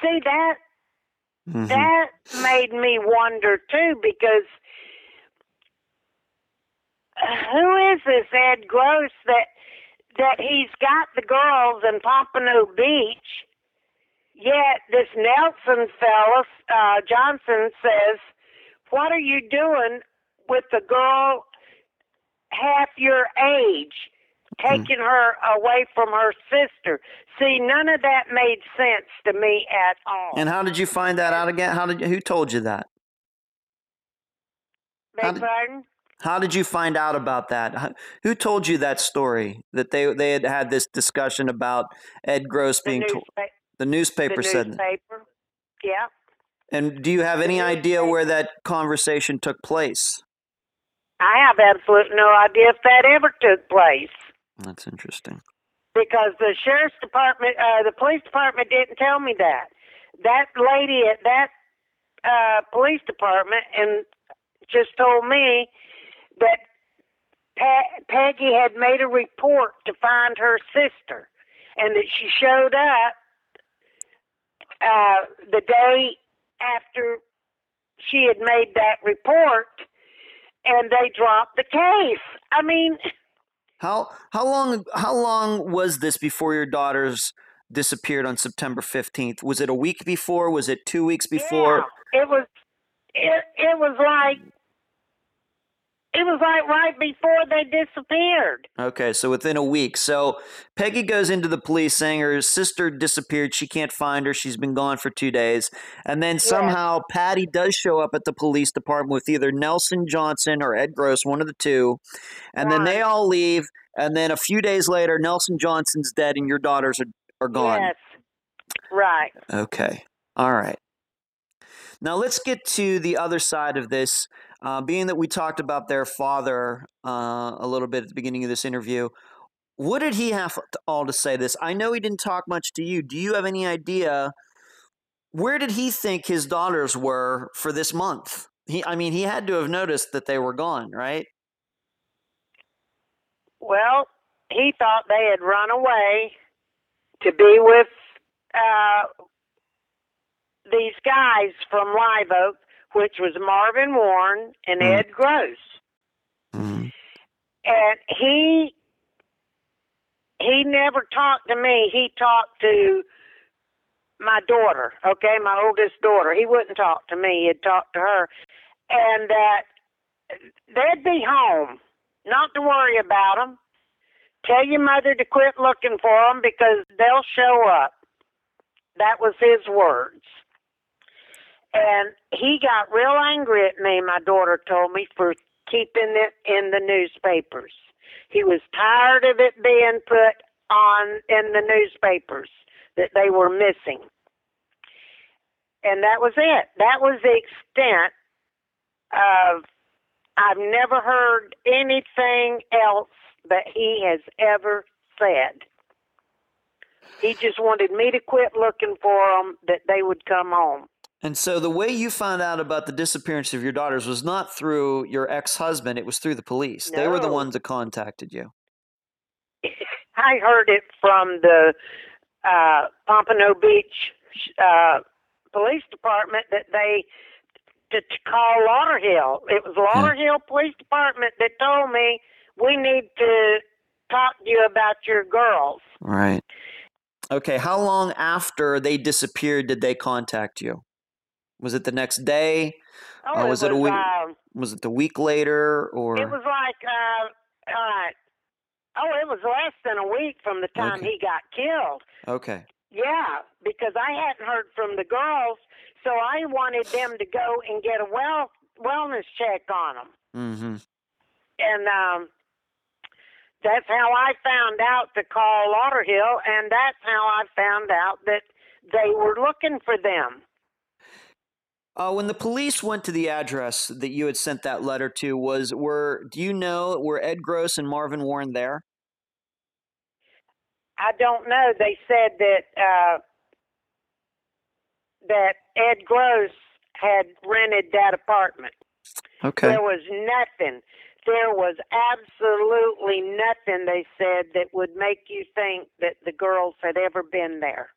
see that mm-hmm. that made me wonder too, because who is this Ed Gross that he's got the girls in Pompano Beach, yet this Nelson fella, Johnson, says, "What are you doing with the girl half your age, taking her away from her sister?" See, none of that made sense to me at all. And how did you find that out again? Who told you that? How did you find out about that? Who told you that story, that they had this discussion about Ed Gross being told? The newspaper said that. Yeah. And do you have any idea where that conversation took place? I have absolutely no idea if that ever took place. That's interesting. Because the sheriff's department, the police department didn't tell me that. That lady at that police department and just told me that Peggy had made a report to find her sister and that she showed up the day after she had made that report, and they dropped the case. I mean, how long was this before your daughters disappeared on September 15th? Was it a week before? Was it 2 weeks before? Yeah, it was like right before they disappeared. Okay, so within a week. So Peggy goes into the police saying her sister disappeared. She can't find her. She's been gone for 2 days. And then somehow Patty does show up at the police department with either Nelson Johnson or Ed Gross, one of the two. And then they all leave. And then a few days later, Nelson Johnson's dead and your daughters are gone. Yes, right. Okay, all right. Now let's get to the other side of this. Being that we talked about their father a little bit at the beginning of this interview, what did he have all to say this? I know he didn't talk much to you. Do you have any idea where did he think his daughters were for this month? He had to have noticed that they were gone, right? Well, he thought they had run away to be with these guys from Live Oak, which was Marvin Warren and Ed Gross. Mm-hmm. And he never talked to me. He talked to my daughter, okay, my oldest daughter. He wouldn't talk to me. He'd talk to her. And they'd be home, not to worry about them. Tell your mother to quit looking for them because they'll show up. That was his words. And he got real angry at me, my daughter told me, for keeping it in the newspapers. He was tired of it being put on in the newspapers that they were missing. And that was it. That was the extent of, I've never heard anything else that he has ever said. He just wanted me to quit looking for them, that they would come home. And so the way you found out about the disappearance of your daughters was not through your ex-husband. It was through the police. No. They were the ones that contacted you. I heard it from the Pompano Beach Police Department that they to call Lauderhill. It was Lauderhill Police Department that told me, we need to talk to you about your girls. Right. Okay. How long after they disappeared did they contact you? Was it the next day? Oh, or was it a week? Was it the week later? Or it was like, it was less than a week from the time he got killed. Okay. Yeah, because I hadn't heard from the girls, so I wanted them to go and get a wellness check on them. Mm-hmm. And that's how I found out to call Lauderhill, and that's how I found out that they were looking for them. When the police went to the address that you had sent that letter to, were Ed Gross and Marvin Warren there? I don't know. They said that Ed Gross had rented that apartment. Okay. There was nothing. There was absolutely nothing, they said, that would make you think that the girls had ever been there.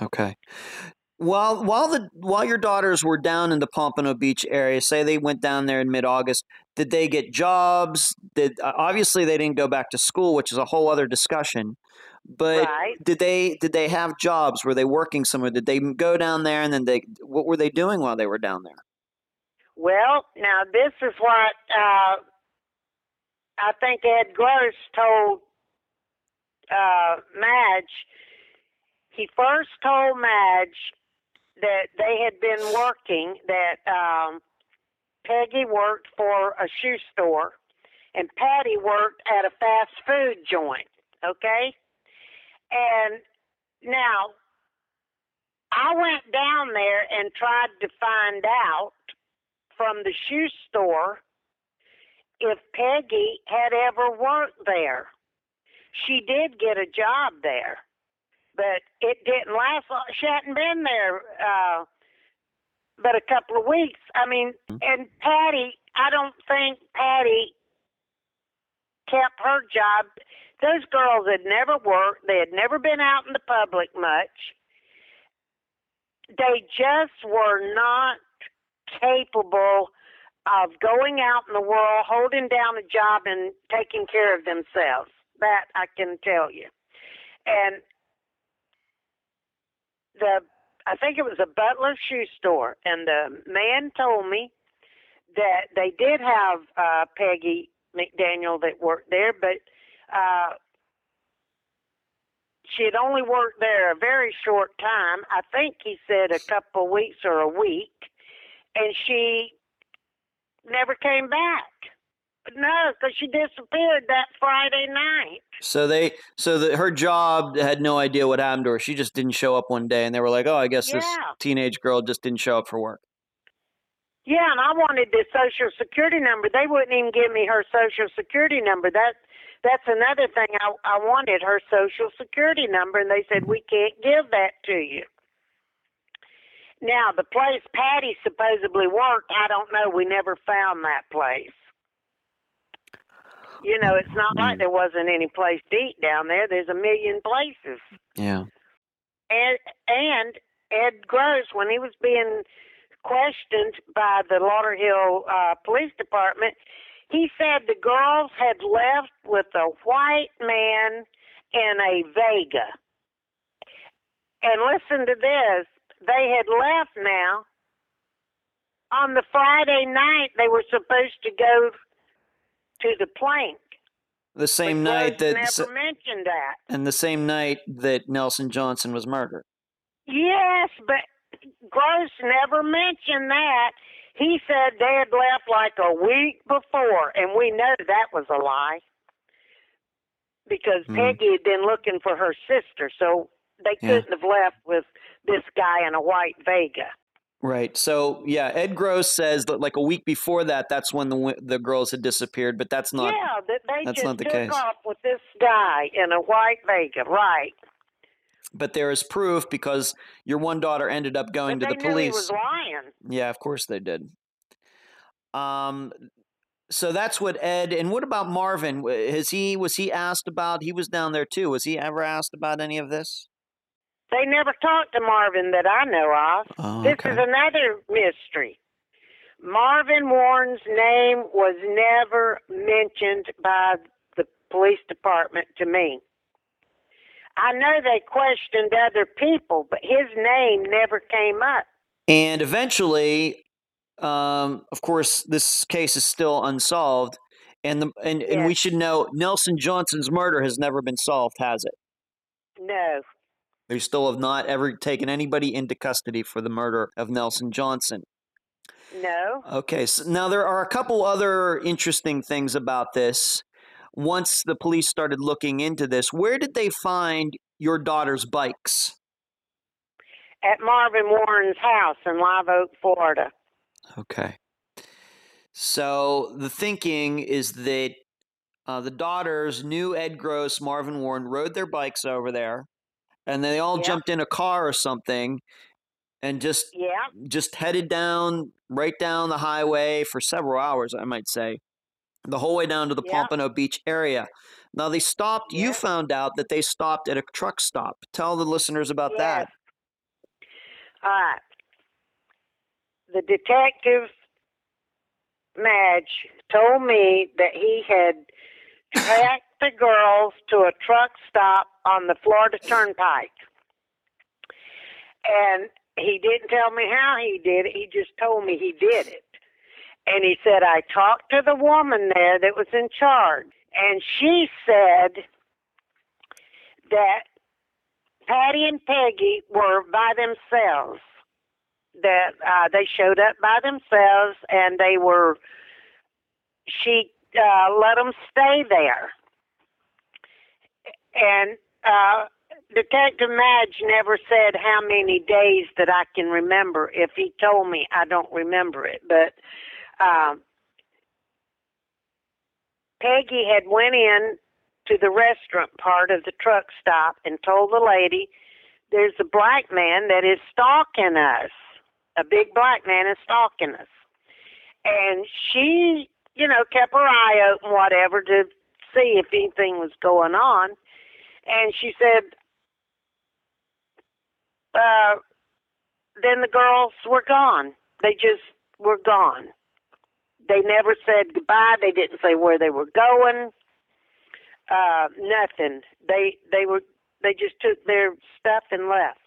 Okay. While your daughters were down in the Pompano Beach area, say they went down there in mid-August, did they get jobs? Obviously they didn't go back to school, which is a whole other discussion. But did they have jobs? Were they working somewhere? Did they go down there, and then what were they doing while they were down there? Well, now this is what I think Ed Gross told Madge. He first told Madge that they had been working, that Peggy worked for a shoe store, and Patty worked at a fast food joint, okay? And now, I went down there and tried to find out from the shoe store if Peggy had ever worked there. She did get a job there, but it didn't last long. She hadn't been there but a couple of weeks. I mean, and Patty, I don't think Patty kept her job. Those girls had never worked. They had never been out in the public much. They just were not capable of going out in the world, holding down a job, and taking care of themselves. That I can tell you. And I think it was a Butler shoe store, and the man told me that they did have Peggy McDaniel that worked there, but she had only worked there a very short time. I think he said a couple of weeks or a week, and she never came back. No, because she disappeared that Friday night. So her job had no idea what happened to her. She just didn't show up one day, and they were like, "Oh, I guess this teenage girl just didn't show up for work." Yeah, and I wanted the Social Security number. They wouldn't even give me her Social Security number. That's another thing. I wanted her Social Security number, and they said, "We can't give that to you." Now, the place Patty supposedly worked, I don't know. We never found that place. You know, it's not like there wasn't any place to eat down there. There's a million places. Yeah. And Ed Gross, when he was being questioned by the Lauderhill Police Department, he said the girls had left with a white man in a Vega. And listen to this. They had left now. On the Friday night, they were supposed to go to the plank. The same night that never mentioned that. And the same night that Nelson Johnson was murdered. Yes, but Gross never mentioned that. He said they had left like a week before, and we know that was a lie because Peggy had been looking for her sister, so they couldn't have left with this guy in a white Vega. Right. So, yeah, Ed Gross says that like a week before that, that's when the girls had disappeared, but that's not that's not the case. Off with this guy in a white Vega, right. But there is proof because your one daughter ended up going to the police. He was lying. Yeah, of course they did. So that's what Ed, and what about Marvin? Was he asked about, he was down there too. Was he ever asked about any of this? They never talked to Marvin that I know of. Oh, okay. This is another mystery. Marvin Warren's name was never mentioned by the police department to me. I know they questioned other people, but his name never came up. And eventually, of course, this case is still unsolved. And we should know Nelson Johnson's murder has never been solved, has it? No. They still have not ever taken anybody into custody for the murder of Nelson Johnson. No. Okay. So now there are a couple other interesting things about this. Once the police started looking into this, where did they find your daughter's bikes? At Marvin Warren's house in Live Oak, Florida. Okay. So the thinking is that the daughters knew Ed Gross, Marvin Warren, rode their bikes over there. And they all jumped in a car or something and just headed down the highway for several hours, I might say, the whole way down to the Pompano Beach area. Now, they stopped. You found out that they stopped at a truck stop. Tell the listeners about that. All right. The detective, Madge, told me that he had tracked the girls to a truck stop on the Florida Turnpike. And he didn't tell me how he did it. He just told me he did it. And he said, I talked to the woman there that was in charge. And she said that Patty and Peggy were by themselves, that they showed up by themselves, and she let them stay there. And Detective Madge never said how many days that I can remember. If he told me, I don't remember it. But Peggy had went in to the restaurant part of the truck stop and told the lady, there's a black man that is stalking us. A big black man is stalking us. And she, kept her eye open, whatever, to see if anything was going on. And she said, then the girls were gone. They just were gone. They never said goodbye. They didn't say where they were going. Nothing. They just took their stuff and left.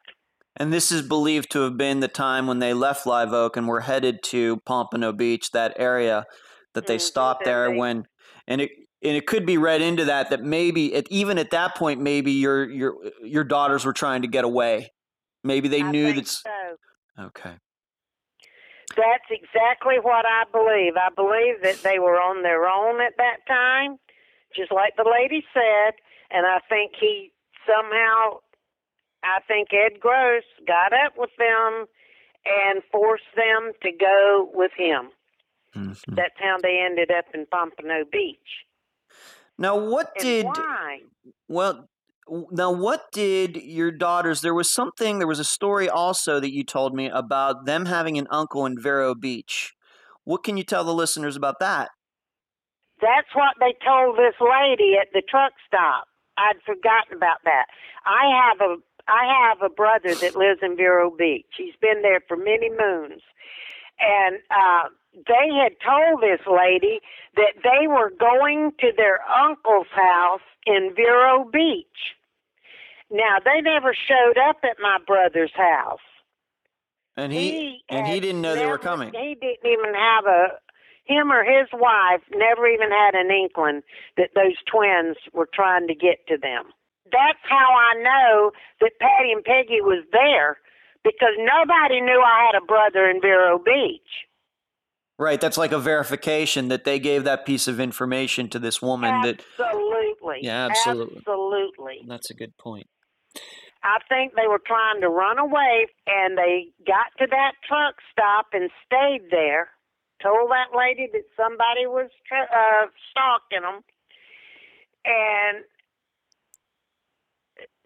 And this is believed to have been the time when they left Live Oak and were headed to Pompano Beach, that area that they stopped there when, and it could be read into that maybe even at that point, maybe your daughters were trying to get away. Maybe they knew that. So. Okay. That's exactly what I believe. I believe that they were on their own at that time, just like the lady said. And I think Ed Gross got up with them and forced them to go with him. Mm-hmm. That's how they ended up in Pompano Beach. Now, what did your daughters, there was a story also that you told me about them having an uncle in Vero Beach. What can you tell the listeners about that? That's what they told this lady at the truck stop. I'd forgotten about that. I have a brother that lives in Vero Beach. He's been there for many moons. And they had told this lady that they were going to their uncle's house in Vero Beach. Now, they never showed up at my brother's house. And he didn't know they were coming. He didn't even have him or his wife never even had an inkling that those twins were trying to get to them. That's how I know that Patty and Peggy was there, because nobody knew I had a brother in Vero Beach. Right, that's like a verification that they gave that piece of information to this woman. Absolutely. Yeah, absolutely. Absolutely. That's a good point. I think they were trying to run away, and they got to that truck stop and stayed there, told that lady that somebody was stalking them, and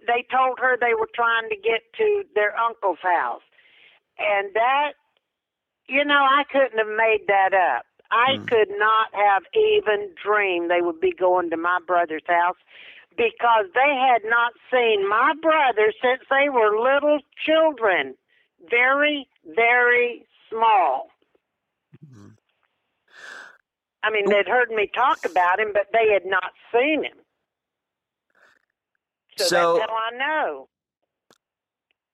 they told her they were trying to get to their uncle's house. And that... I couldn't have made that up. I could not have even dreamed they would be going to my brother's house, because they had not seen my brother since they were little children. Very, very small. Mm-hmm. I mean, they'd heard me talk about him, but they had not seen him. So that's how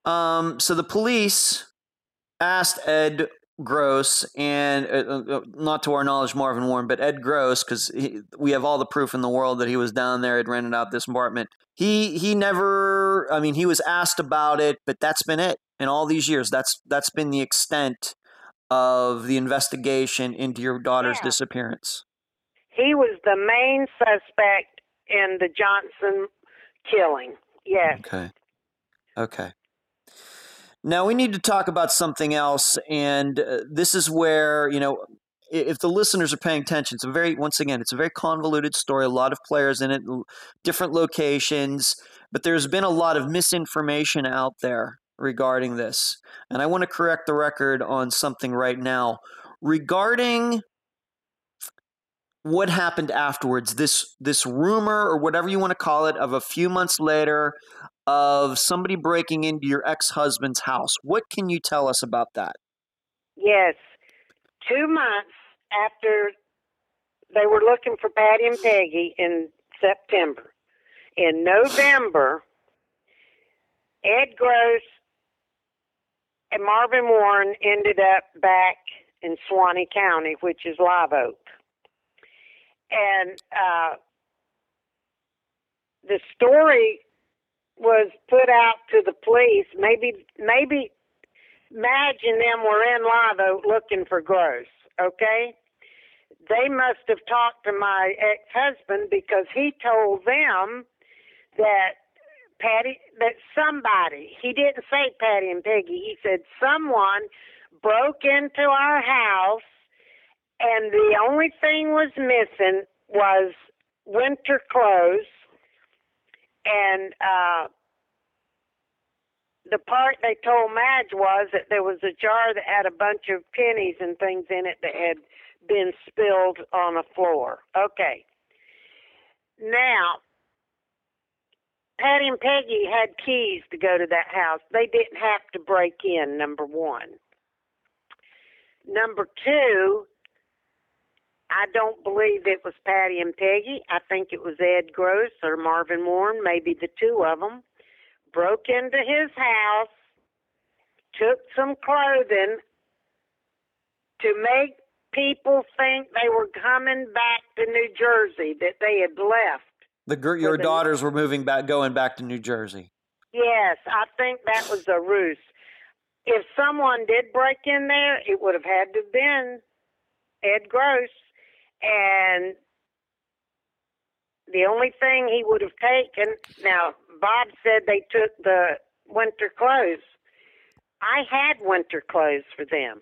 I know. So the police asked Ed Gross and not to our knowledge Marvin Warren, but Ed Gross, because we have all the proof in the world that he was down there, had rented out this apartment. He never, he was asked about it, but that's been it in all these years. That's been the extent of the investigation into your daughter's disappearance. He was the main suspect in the Johnson killing. Yes. Okay. Now, we need to talk about something else, and this is where, if the listeners are paying attention, it's a very convoluted story, a lot of players in it, different locations, but there's been a lot of misinformation out there regarding this. And I want to correct the record on something right now. Regarding what happened afterwards, this rumor, or whatever you want to call it, of a few months later – of somebody breaking into your ex-husband's house. What can you tell us about that? Yes. 2 months after they were looking for Patty and Peggy in September. In November, Ed Gross and Marvin Warren ended up back in Suwannee County, which is Live Oak. And the story was put out to the police. Maybe Madge and them were in Live Oak looking for Gross, okay? They must have talked to my ex-husband, because he told them that somebody, he didn't say Patty and Peggy, he said someone broke into our house, and the only thing was missing was winter clothes, and the part they told Madge was that there was a jar that had a bunch of pennies and things in it that had been spilled on the floor. Okay. Now, Patty and Peggy had keys to go to that house. They didn't have to break in, number one. Number two, I don't believe it was Patty and Peggy. I think it was Ed Gross or Marvin Warren, maybe the two of them, broke into his house, took some clothing to make people think they were coming back to New Jersey, that they had left. Your daughters were moving back, going back to New Jersey. Yes, I think that was a ruse. If someone did break in there, it would have had to have been Ed Gross. And the only thing he would have taken, now Bob said they took the winter clothes. I had winter clothes for them.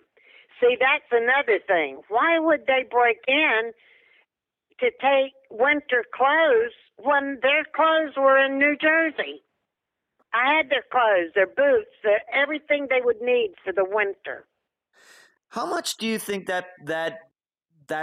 See, that's another thing. Why would they break in to take winter clothes when their clothes were in New Jersey? I had their clothes, their boots, everything they would need for the winter. How much do you think that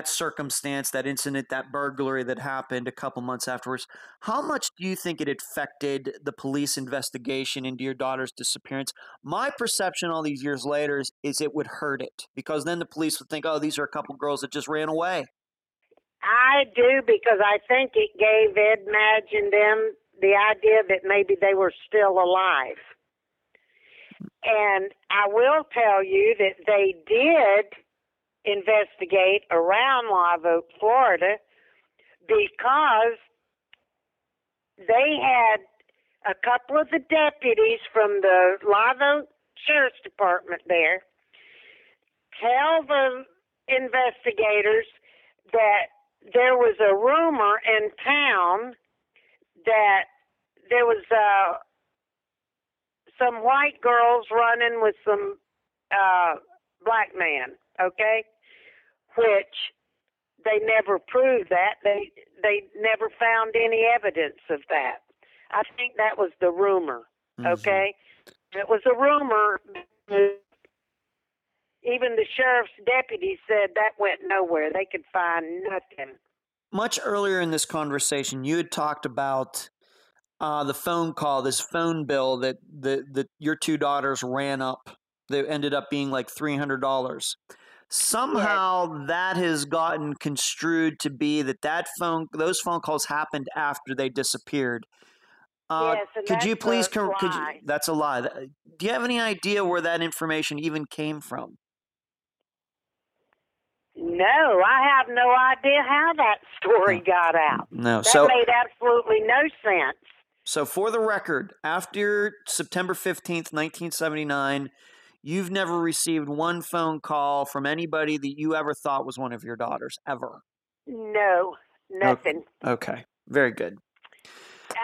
circumstance, that incident, that burglary that happened a couple months afterwards, how much do you think it affected the police investigation into your daughter's disappearance? My perception all these years later is it would hurt it, because then the police would think, oh, these are a couple girls that just ran away. I do, because I think it gave Ed, Madge, and them the idea that maybe they were still alive. And I will tell you that they did investigate around Live Oak, Florida, because they had a couple of the deputies from the Live Oak Sheriff's Department there tell the investigators that there was a rumor in town that there was some white girls running with some black man, okay? Which they never proved that. They never found any evidence of that. I think that was the rumor, okay? Mm-hmm. It was a rumor. Even the sheriff's deputy said that went nowhere. They could find nothing. Much earlier in this conversation, you had talked about the phone call, this phone bill that your two daughters ran up. That ended up being like $300. Somehow that has gotten construed to be those phone calls happened after they disappeared. Yes, and could you please, that's a lie. Do you have any idea where that information even came from? No, I have no idea how that story got out. No, that made absolutely no sense. So for the record, after September 15th, 1979, you've never received one phone call from anybody that you ever thought was one of your daughters, ever? No, nothing. Okay. Very good.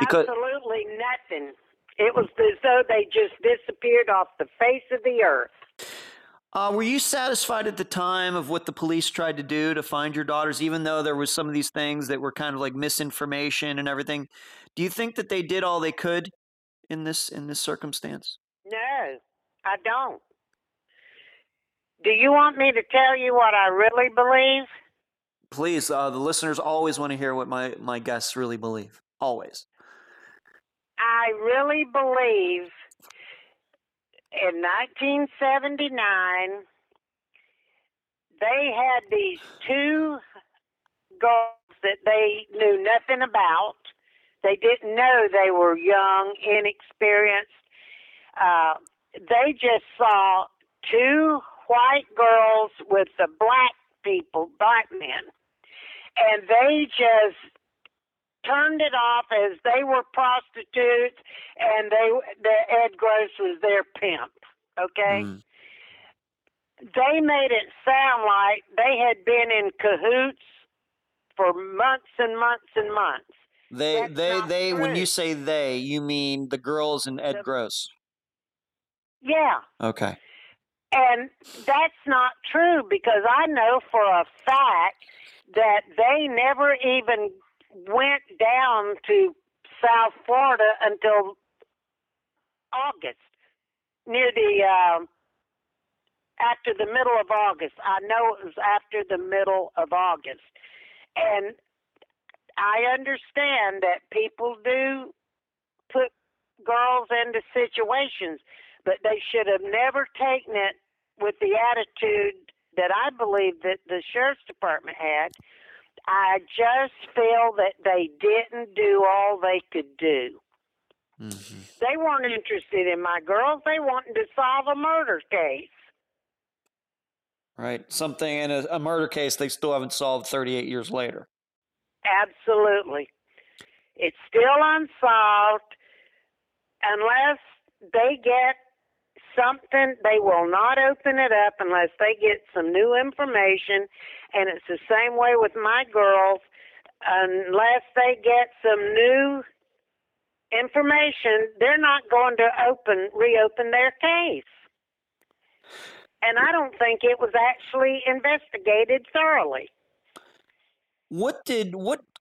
Absolutely nothing. It was as though they just disappeared off the face of the earth. Were you satisfied at the time of what the police tried to do to find your daughters, even though there was some of these things that were kind of like misinformation and everything? Do you think that they did all they could in this circumstance? No, I don't. Do you want me to tell you what I really believe? Please, the listeners always want to hear what my guests really believe, always. I really believe in 1979, they had these two girls that they knew nothing about. They didn't know they were young, inexperienced. They just saw two white girls with the black men, and they just turned it off as they were prostitutes, and Ed Gross was their pimp, okay? Mm. They made it sound like they had been in cahoots for months and months and months. That's not true. When you say they, you mean the girls and Ed Gross? Yeah. Okay. And that's not true, because I know for a fact that they never even went down to South Florida until August, after the middle of August. I know it was after the middle of August. And I understand that people do put girls into situations, but they should have never taken it with the attitude that I believe that the Sheriff's Department had. I just feel that they didn't do all they could do. Mm-hmm. They weren't interested in my girls. They wanted to solve a murder case. Right. Something in a murder case they still haven't solved 38 years later. Absolutely. It's still unsolved. Unless they get something, they will not open it up unless they get some new information. And it's the same way with my girls. Unless they get some new information, they're not going to reopen their case. And I don't think it was actually investigated thoroughly. What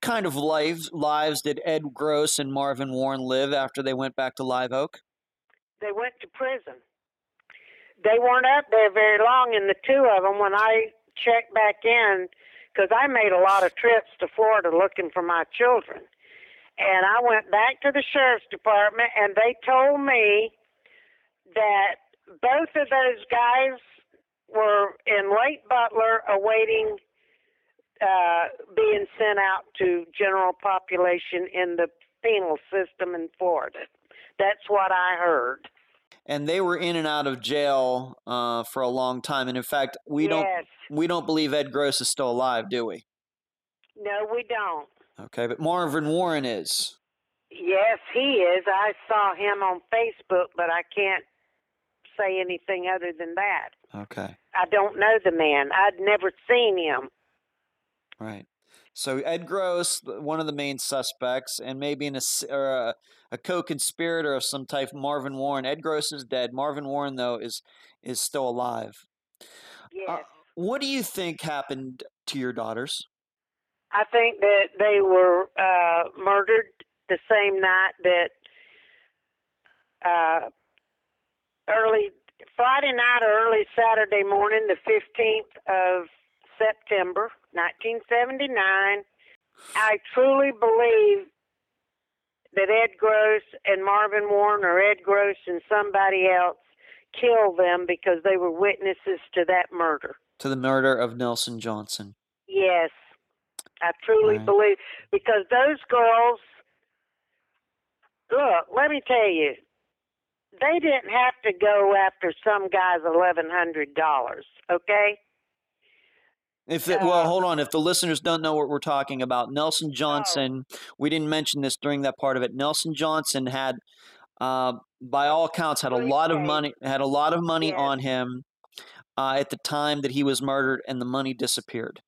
kind of lives did Ed Gross and Marvin Warren live after they went back to Live Oak? They went to prison. They weren't up there very long, and the two of them, when I checked back in, because I made a lot of trips to Florida looking for my children. And I went back to the Sheriff's Department, and they told me that both of those guys were in Lake Butler awaiting being sent out to general population in the penal system in Florida. That's what I heard. And they were in and out of jail for a long time. And in fact, we don't believe Ed Gross is still alive, do we? No, we don't. Okay, but Marvin Warren is. Yes, he is. I saw him on Facebook, but I can't say anything other than that. Okay. I don't know the man. I'd never seen him. Right. So Ed Gross, one of the main suspects, and maybe a co-conspirator of some type, Marvin Warren. Ed Gross is dead. Marvin Warren, though, is still alive. Yes. What do you think happened to your daughters? I think that they were murdered the same night that early Friday night or early Saturday morning, the 15th of September, 1979. I truly believe that Ed Gross and Marvin Warren, or Ed Gross and somebody else, killed them because they were witnesses to that murder. To the murder of Nelson Johnson. Yes. I truly believe, because those girls, look, let me tell you, they didn't have to go after some guy's $1,100, okay? Well, hold on. If the listeners don't know what we're talking about, Nelson Johnson, we didn't mention this during that part of it. Nelson Johnson had, by all accounts, had a lot of money yes. on him at the time that he was murdered, and the money disappeared.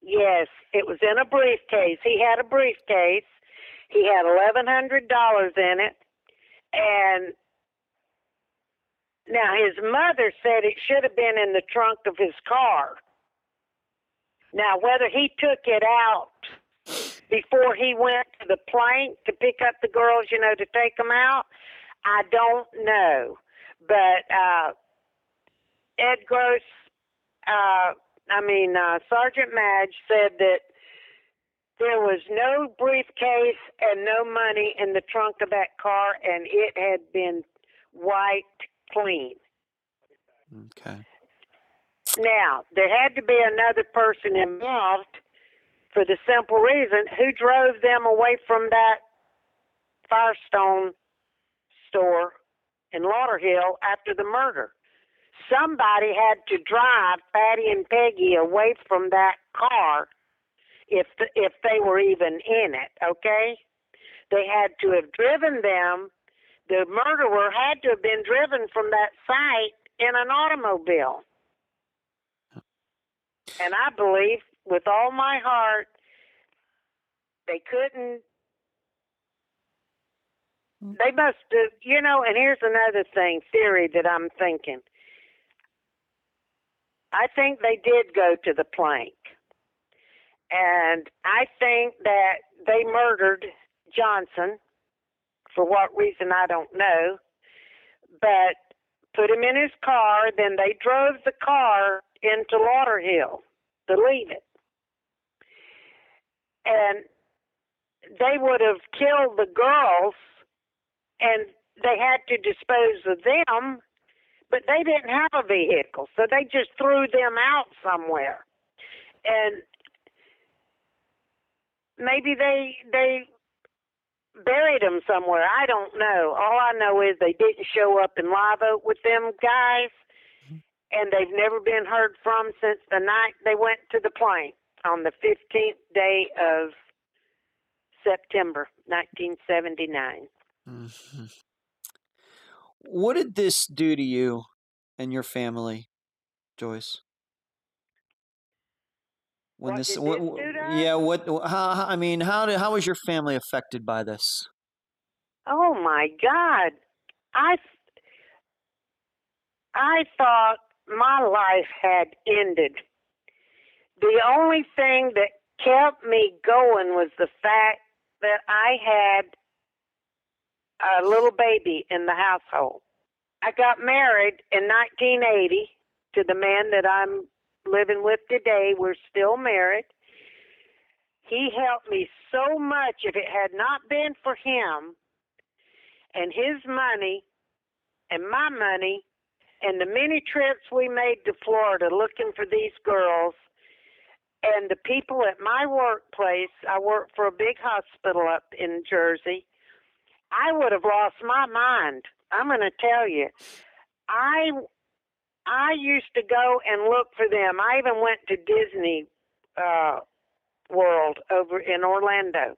Yes, it was in a briefcase. He had a briefcase. He had $1,100 in it. And now his mother said it should have been in the trunk of his car. Now, whether he took it out before he went to the plank to pick up the girls, to take them out, I don't know. But Ed Gross... Sergeant Madge said that there was no briefcase and no money in the trunk of that car, and it had been wiped clean. Okay. Now, there had to be another person involved for the simple reason, who drove them away from that Firestone store in Lauderhill after the murder. Somebody had to drive Patty and Peggy away from that car if they were even in it, okay? They had to have driven them. The murderer had to have been driven from that site in an automobile. And I believe with all my heart they couldn't. They must have, and here's another thing, theory that I'm thinking. I think they did go to the plank, and I think that they murdered Johnson, for what reason I don't know, but put him in his car, then they drove the car into Lauderhill to leave it. And they would have killed the girls and they had to dispose of them, but they didn't have a vehicle, so they just threw them out somewhere. And maybe they buried them somewhere. I don't know. All I know is they didn't show up in Live Oak with them guys, and they've never been heard from since the night they went to the plane on the 15th day of September, 1979. Mm-hmm. What did this do to you and your family, Joyce? How was your family affected by this? Oh my God, I thought my life had ended. The only thing that kept me going was the fact that I had a little baby in the household. I got married in 1980 to the man that I'm living with today. We're still married. He helped me so much. If it had not been for him and his money and my money and the many trips we made to Florida looking for these girls, and the people at my workplace, I work for a big hospital up in Jersey, I would have lost my mind. I'm going to tell you, I used to go and look for them. I even went to Disney World over in Orlando.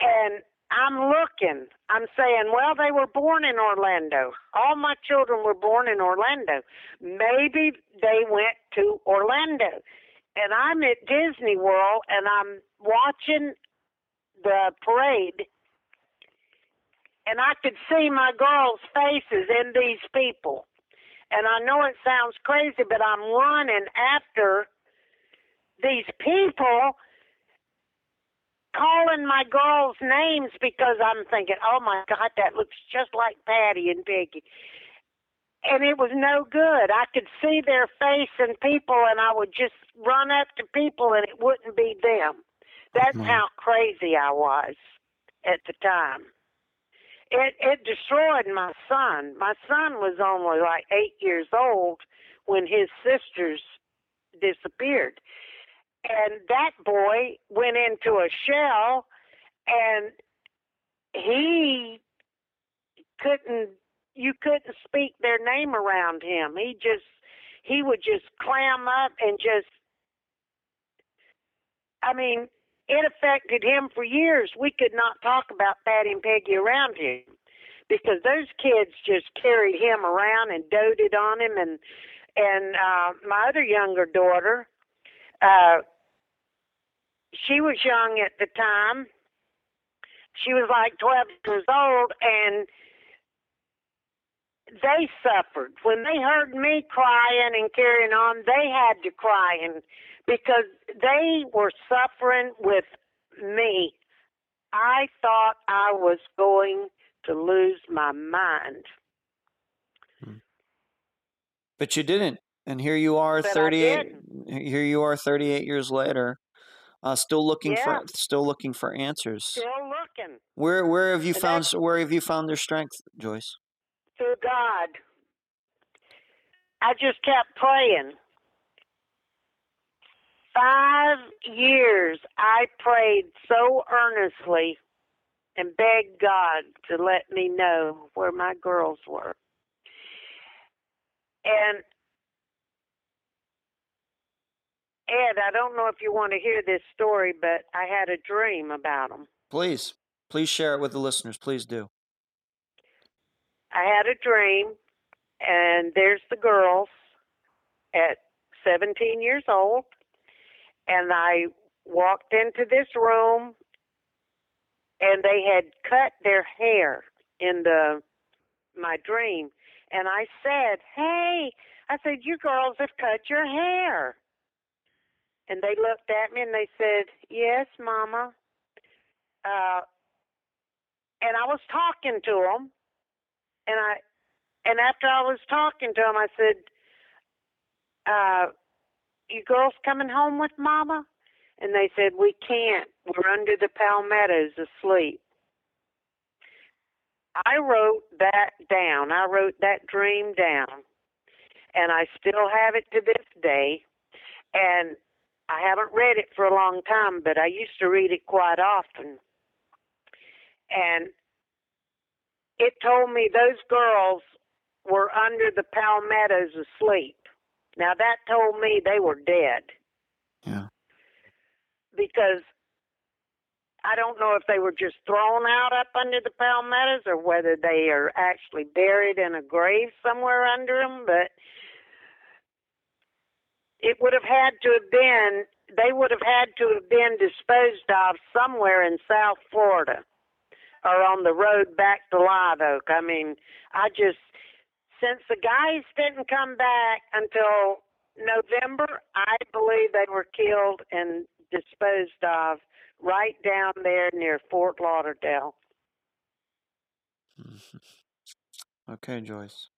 And I'm looking. I'm saying, well, they were born in Orlando. All my children were born in Orlando. Maybe they went to Orlando. And I'm at Disney World, and I'm watching the parade, and I could see my girls' faces in these people. And I know it sounds crazy, but I'm running after these people, calling my girls' names because I'm thinking, oh, my God, that looks just like Patty and Peggy. And it was no good. I could see their face and people, and I would just run up to people, and it wouldn't be them. That's how crazy I was at the time. It destroyed my son. My son was only like 8 years old when his sisters disappeared. And that boy went into a shell, and you couldn't speak their name around him. He would just clam up and it affected him for years. We could not talk about Patty and Peggy around him because those kids just carried him around and doted on him. And my other younger daughter, she was young at the time. She was like 12 years old, and they suffered. When they heard me crying and carrying on, they had to cry, and because they were suffering with me. I thought I was going to lose my mind. But you didn't. And here you are, 38. Here you are, 38 years later, still looking for answers. Still looking. Where have you found their strength, Joyce? Through God. I just kept praying. 5 years I prayed so earnestly and begged God to let me know where my girls were. And Ed, I don't know if you want to hear this story, but I had a dream about them. Please share it with the listeners. Please do. I had a dream, and there's the girls at 17 years old, and I walked into this room, and they had cut their hair in my dream. And I said, hey, you girls have cut your hair. And they looked at me and they said, yes, Mama. And I was talking to them. And after I was talking to them, I said, you girls coming home with Mama? And they said, we can't. We're under the palmettos asleep. I wrote that down. I wrote that dream down, and I still have it to this day. And I haven't read it for a long time, but I used to read it quite often. And it told me those girls were under the palmettos asleep. Now, that told me they were dead. Yeah. Because I don't know if they were just thrown out up under the palmettos or whether they are actually buried in a grave somewhere under them, but it would have had to have been, they would have had to have been disposed of somewhere in South Florida or on the road back to Live Oak. I mean, since the guys didn't come back until November, I believe they were killed and disposed of right down there near Fort Lauderdale. Okay, Joyce.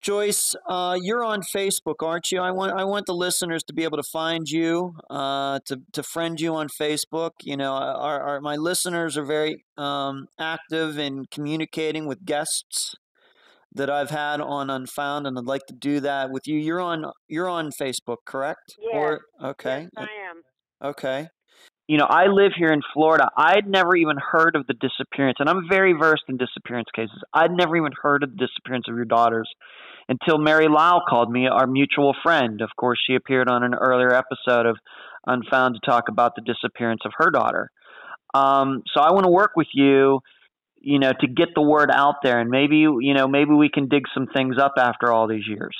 Joyce, you're on Facebook, aren't you? I want the listeners to be able to find you, to friend you on Facebook. You know, my listeners are very active in communicating with guests that I've had on Unfound, and I'd like to do that with you. You're on Facebook, correct? Yes. Okay. Yes, I am. Okay. You know, I live here in Florida. I'd never even heard of the disappearance, and I'm very versed in disappearance cases. I'd never even heard of the disappearance of your daughters until Mary Lyle called me, our mutual friend. Of course, she appeared on an earlier episode of Unfound to talk about the disappearance of her daughter. So I want to work with you, you know, to get the word out there, and maybe, you know, maybe we can dig some things up after all these years.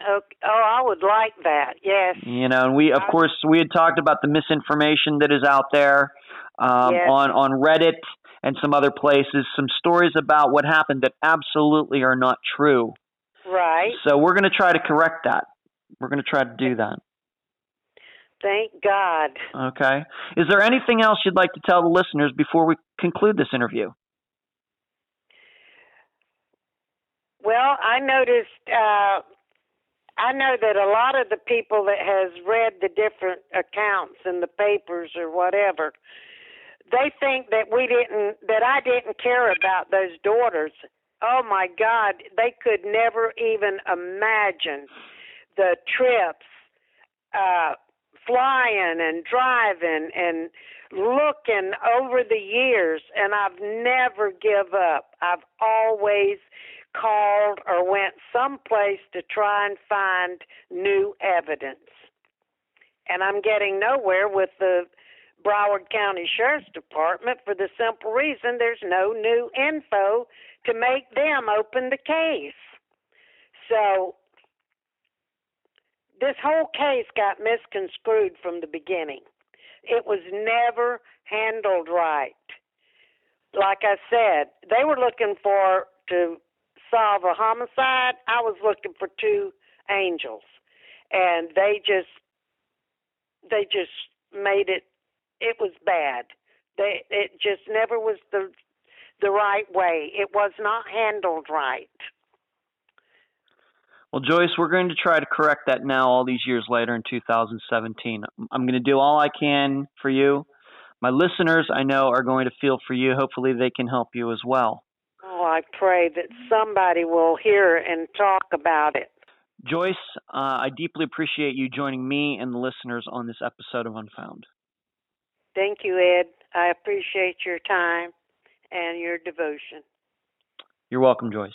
Okay. Oh, I would like that. Yes. You know, and we had talked about the misinformation that is out there yes. on Reddit and some other places, some stories about what happened that absolutely are not true. Right. So we're going to try to correct that. We're going to try to do that. Thank God. Okay. Is there anything else you'd like to tell the listeners before we conclude this interview? Well, I noticed I know that a lot of the people that has read the different accounts in the papers or whatever, they think that I didn't care about those daughters. Oh my God, they could never even imagine the trips, flying and driving and looking over the years. And I've never give up. I've always called or went someplace to try and find new evidence. And I'm getting nowhere with the Broward County Sheriff's Department for the simple reason there's no new info to make them open the case. So this whole case got misconstrued from the beginning. It was never handled right. Like I said, they were looking to solve a homicide. I was looking for two angels, and they just made it. It was bad. It just never was the right way. It was not handled right. Well, Joyce, we're going to try to correct that now. All these years later, in 2017, I'm going to do all I can for you. My listeners, I know, are going to feel for you. Hopefully, they can help you as well. Oh, I pray that somebody will hear and talk about it. Joyce, I deeply appreciate you joining me and the listeners on this episode of Unfound. Thank you, Ed. I appreciate your time and your devotion. You're welcome, Joyce.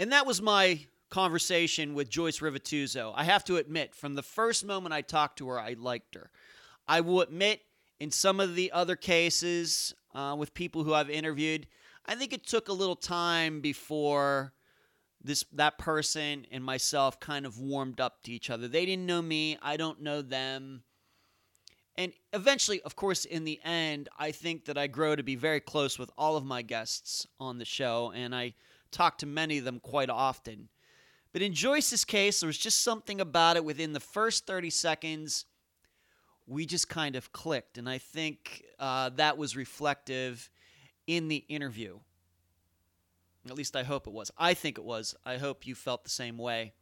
And that was my conversation with Joyce Rivituso. I have to admit, from the first moment I talked to her, I liked her. I will admit, in some of the other cases with people who I've interviewed, I think it took a little time before that person and myself kind of warmed up to each other. They didn't know me. I don't know them. And eventually, of course, in the end, I think that I grow to be very close with all of my guests on the show, and I talk to many of them quite often. But in Joyce's case, there was just something about it within the first 30 seconds, we just kind of clicked. And I think that was reflective in the interview. At least I hope it was. I think it was. I hope you felt the same way.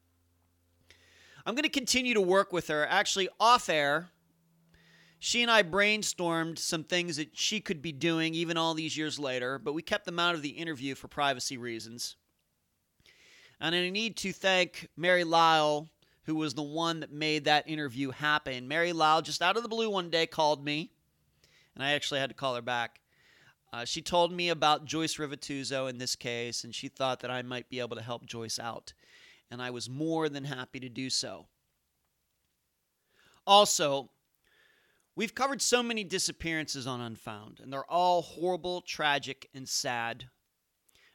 I'm going to continue to work with her. Actually, off air, She and I brainstormed some things that she could be doing even all these years later, but we kept them out of the interview for privacy reasons. And I need to thank Mary Lyle, who was the one that made that interview happen. Mary Lyle, just out of the blue one day, called me, and I actually had to call her back. She told me about Joyce Rivituso in this case, and she thought that I might be able to help Joyce out, and I was more than happy to do so. Also, we've covered so many disappearances on Unfound, and they're all horrible, tragic, and sad,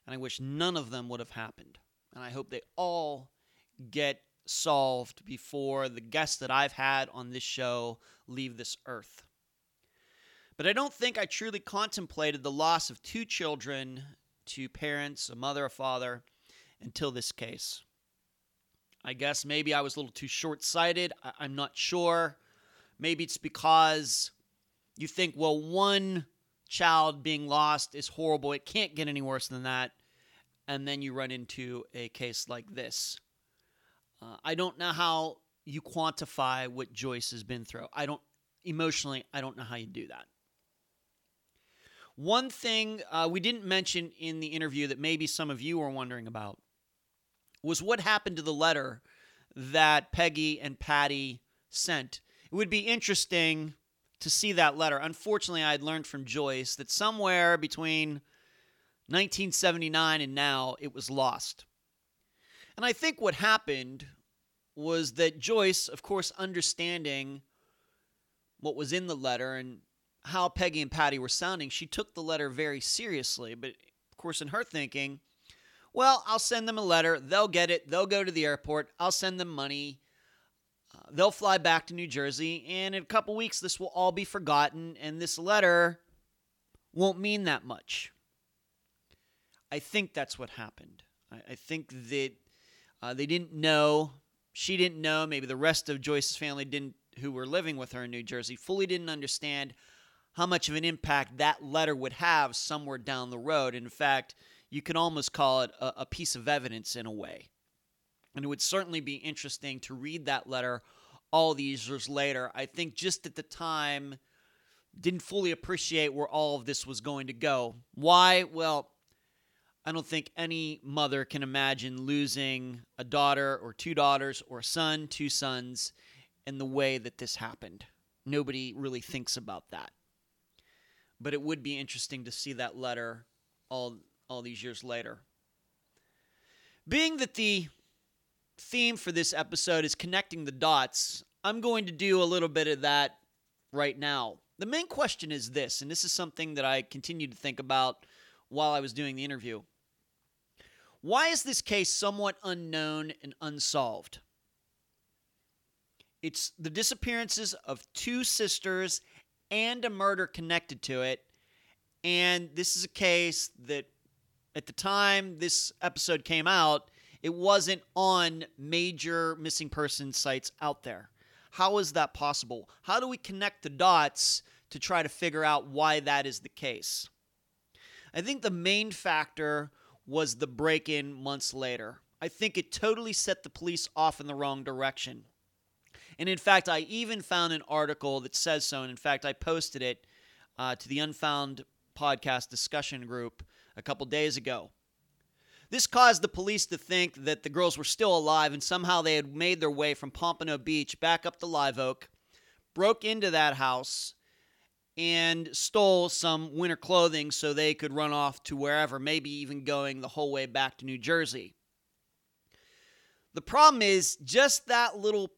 and I wish none of them would have happened, and I hope they all get solved before the guests that I've had on this show leave this earth. But I don't think I truly contemplated the loss of two children to parents, a mother, a father, until this case. I guess maybe I was a little too short-sighted. I'm not sure. Maybe it's because you think, well, one child being lost is horrible. It can't get any worse than that. And then you run into a case like this. I don't know how you quantify what Joyce has been through. Emotionally, I don't know how you do that. One thing we didn't mention in the interview that maybe some of you are wondering about was what happened to the letter that Peggy and Patty sent. It would be interesting to see that letter. Unfortunately, I had learned from Joyce that somewhere between 1979 and now, it was lost. And I think what happened was that Joyce, of course, understanding what was in the letter and how Peggy and Patty were sounding, she took the letter very seriously. But, of course, in her thinking, well, I'll send them a letter. They'll get it. They'll go to the airport. I'll send them money. They'll fly back to New Jersey. And in a couple weeks, this will all be forgotten. And this letter won't mean that much. I think that's what happened. I think that they didn't know. She didn't know. Maybe the rest of Joyce's family didn't, who were living with her in New Jersey, fully didn't understand how much of an impact that letter would have somewhere down the road. And in fact, you can almost call it a piece of evidence in a way. And it would certainly be interesting to read that letter all these years later. I think just at the time, didn't fully appreciate where all of this was going to go. Why? Well, I don't think any mother can imagine losing a daughter or two daughters or a son, two sons, and the way that this happened. Nobody really thinks about that. But it would be interesting to see that letter all these years later. Being that the theme for this episode is connecting the dots, I'm going to do a little bit of that right now. The main question is this, and this is something that I continued to think about while I was doing the interview. Why is this case somewhat unknown and unsolved? It's the disappearances of two sisters and a murder connected to it. And this is a case that at the time this episode came out, it wasn't on major missing person sites out there. How is that possible? How do we connect the dots to try to figure out why that is the case? I think the main factor was the break-in months later. I think it totally set the police off in the wrong direction. And in fact, I even found an article that says so. And in fact, I posted it to the Unfound podcast discussion group a couple days ago. This caused the police to think that the girls were still alive and somehow they had made their way from Pompano Beach back up to Live Oak, broke into that house, and stole some winter clothing so they could run off to wherever, maybe even going the whole way back to New Jersey. The problem is just that little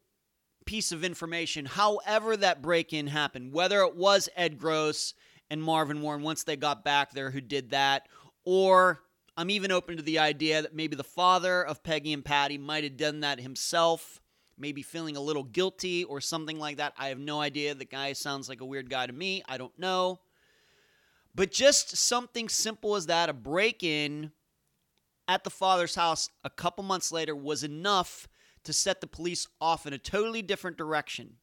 piece of information, however that break-in happened, whether it was Ed Gross and Marvin Warren once they got back there who did that, or I'm even open to the idea that maybe the father of Peggy and Patty might have done that himself, maybe feeling a little guilty or something like that. I have no idea. The guy sounds like a weird guy to me. I don't know. But just something simple as that, a break-in at the father's house a couple months later was enough to set the police off in a totally different direction.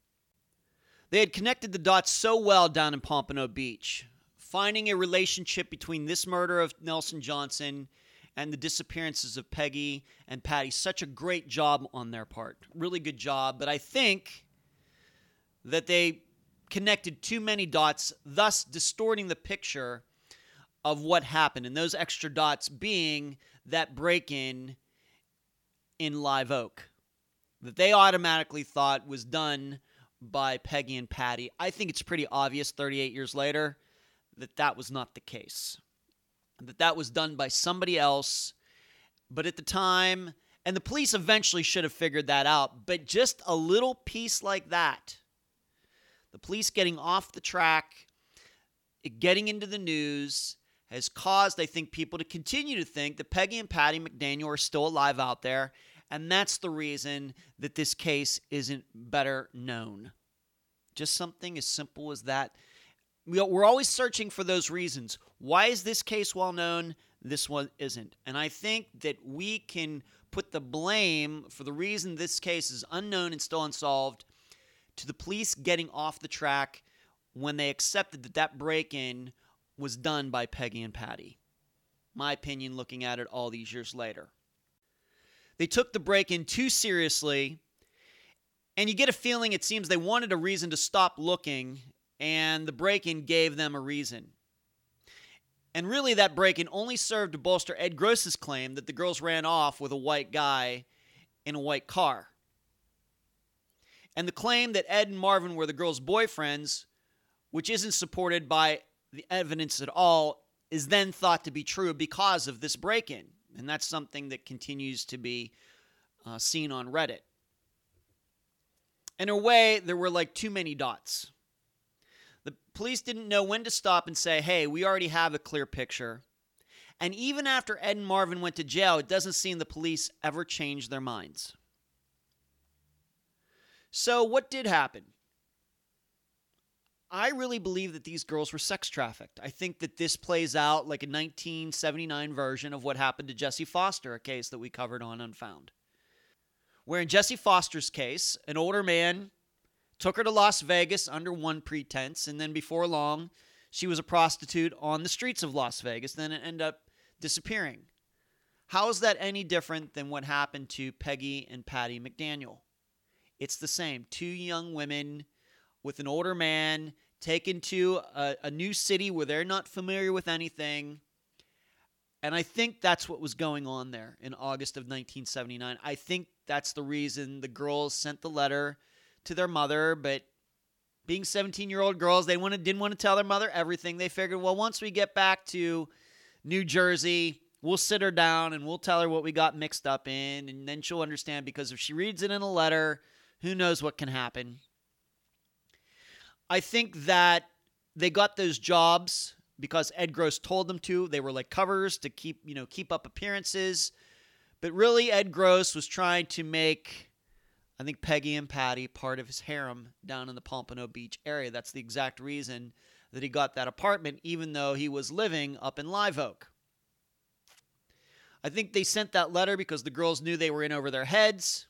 They had connected the dots so well down in Pompano Beach, finding a relationship between this murder of Nelson Johnson and the disappearances of Peggy and Patty. Such a great job on their part. Really good job. But I think that they connected too many dots, thus distorting the picture of what happened, and those extra dots being that break-in in Live Oak that they automatically thought was done by Peggy and Patty. I think it's pretty obvious 38 years later that that was not the case, that that was done by somebody else. But at the time, and the police eventually should have figured that out, but just a little piece like that, the police getting off the track, getting into the news, has caused, I think, people to continue to think that Peggy and Patty McDaniel are still alive out there, and that's the reason that this case isn't better known. Just something as simple as that. We're always searching for those reasons. Why is this case well known? This one isn't. And I think that we can put the blame for the reason this case is unknown and still unsolved to the police getting off the track when they accepted that that break-in was done by Peggy and Patty. My opinion, looking at it all these years later. They took the break-in too seriously, and you get a feeling it seems they wanted a reason to stop looking, and the break-in gave them a reason. And really, that break-in only served to bolster Ed Gross's claim that the girls ran off with a white guy in a white car. And the claim that Ed and Marvin were the girls' boyfriends, which isn't supported by the evidence at all, is then thought to be true because of this break-in. And that's something that continues to be seen on Reddit. In a way, there were like too many dots. The police didn't know when to stop and say, hey, we already have a clear picture. And even after Ed and Marvin went to jail, it doesn't seem the police ever changed their minds. So what did happen? I really believe that these girls were sex trafficked. I think that this plays out like a 1979 version of what happened to Jesse Foster, a case that we covered on Unfound. Where in Jesse Foster's case, an older man took her to Las Vegas under one pretense, and then before long, she was a prostitute on the streets of Las Vegas, then it ended up disappearing. How is that any different than what happened to Peggy and Patty McDaniel? It's the same. Two young women with an older man taken to a new city where they're not familiar with anything. And I think that's what was going on there in August of 1979. I think that's the reason the girls sent the letter to their mother, but being 17-year-old girls, they didn't want to tell their mother everything. They figured, well, once we get back to New Jersey, we'll sit her down and we'll tell her what we got mixed up in, and then she'll understand, because if she reads it in a letter, who knows what can happen. I think that they got those jobs because Ed Gross told them to. They were like covers to keep up appearances. But really, Ed Gross was trying to make, I think, Peggy and Patty part of his harem down in the Pompano Beach area. That's the exact reason that he got that apartment, even though he was living up in Live Oak. I think they sent that letter because the girls knew they were in over their heads.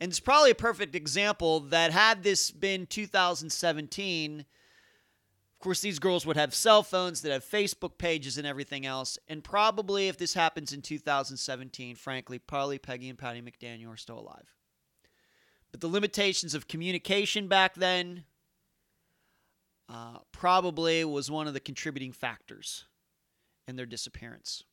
And it's probably a perfect example that had this been 2017, of course, these girls would have cell phones that have Facebook pages and everything else. And probably if this happens in 2017, frankly, probably Peggy and Patty McDaniel are still alive. But the limitations of communication back then probably was one of the contributing factors in their disappearance.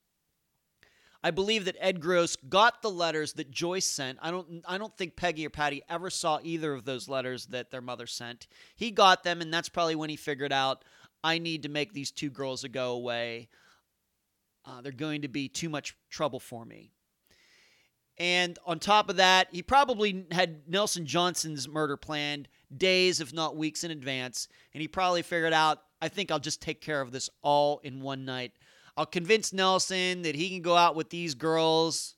I believe that Ed Gross got the letters that Joyce sent. I don't think Peggy or Patty ever saw either of those letters that their mother sent. He got them, and that's probably when he figured out, I need to make these two girls go away. They're going to be too much trouble for me. And on top of that, he probably had Nelson Johnson's murder planned days, if not weeks, in advance. And he probably figured out, I think I'll just take care of this all in one night. I'll convince Nelson that he can go out with these girls,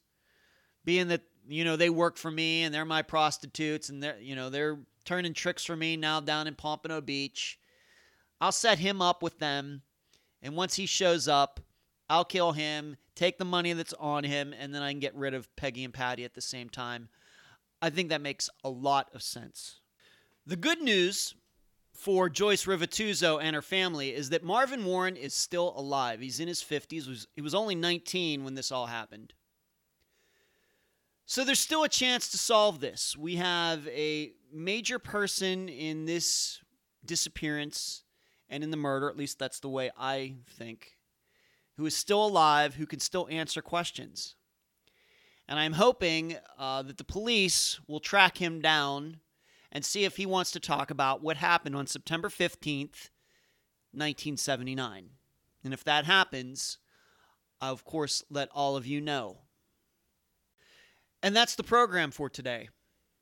being that, they work for me and they're my prostitutes and they're turning tricks for me now down in Pompano Beach. I'll set him up with them. And once he shows up, I'll kill him, take the money that's on him, and then I can get rid of Peggy and Patty at the same time. I think that makes a lot of sense. The good news for Joyce Rivituso and her family is that Marvin Warren is still alive. He's in his 50s. He was only 19 when this all happened. So there's still a chance to solve this. We have a major person in this disappearance and in the murder, at least that's the way I think, who is still alive, who can still answer questions. And I'm hoping that the police will track him down and see if he wants to talk about what happened on September 15th, 1979. And if that happens, I, of course, let all of you know. And that's the program for today.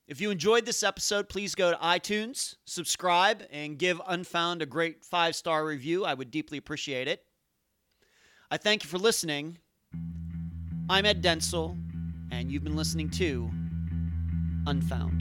If you enjoyed this episode, please go to iTunes, subscribe, and give Unfound a great 5-star review. I would deeply appreciate it. I thank you for listening. I'm Ed Densel, and you've been listening to Unfound.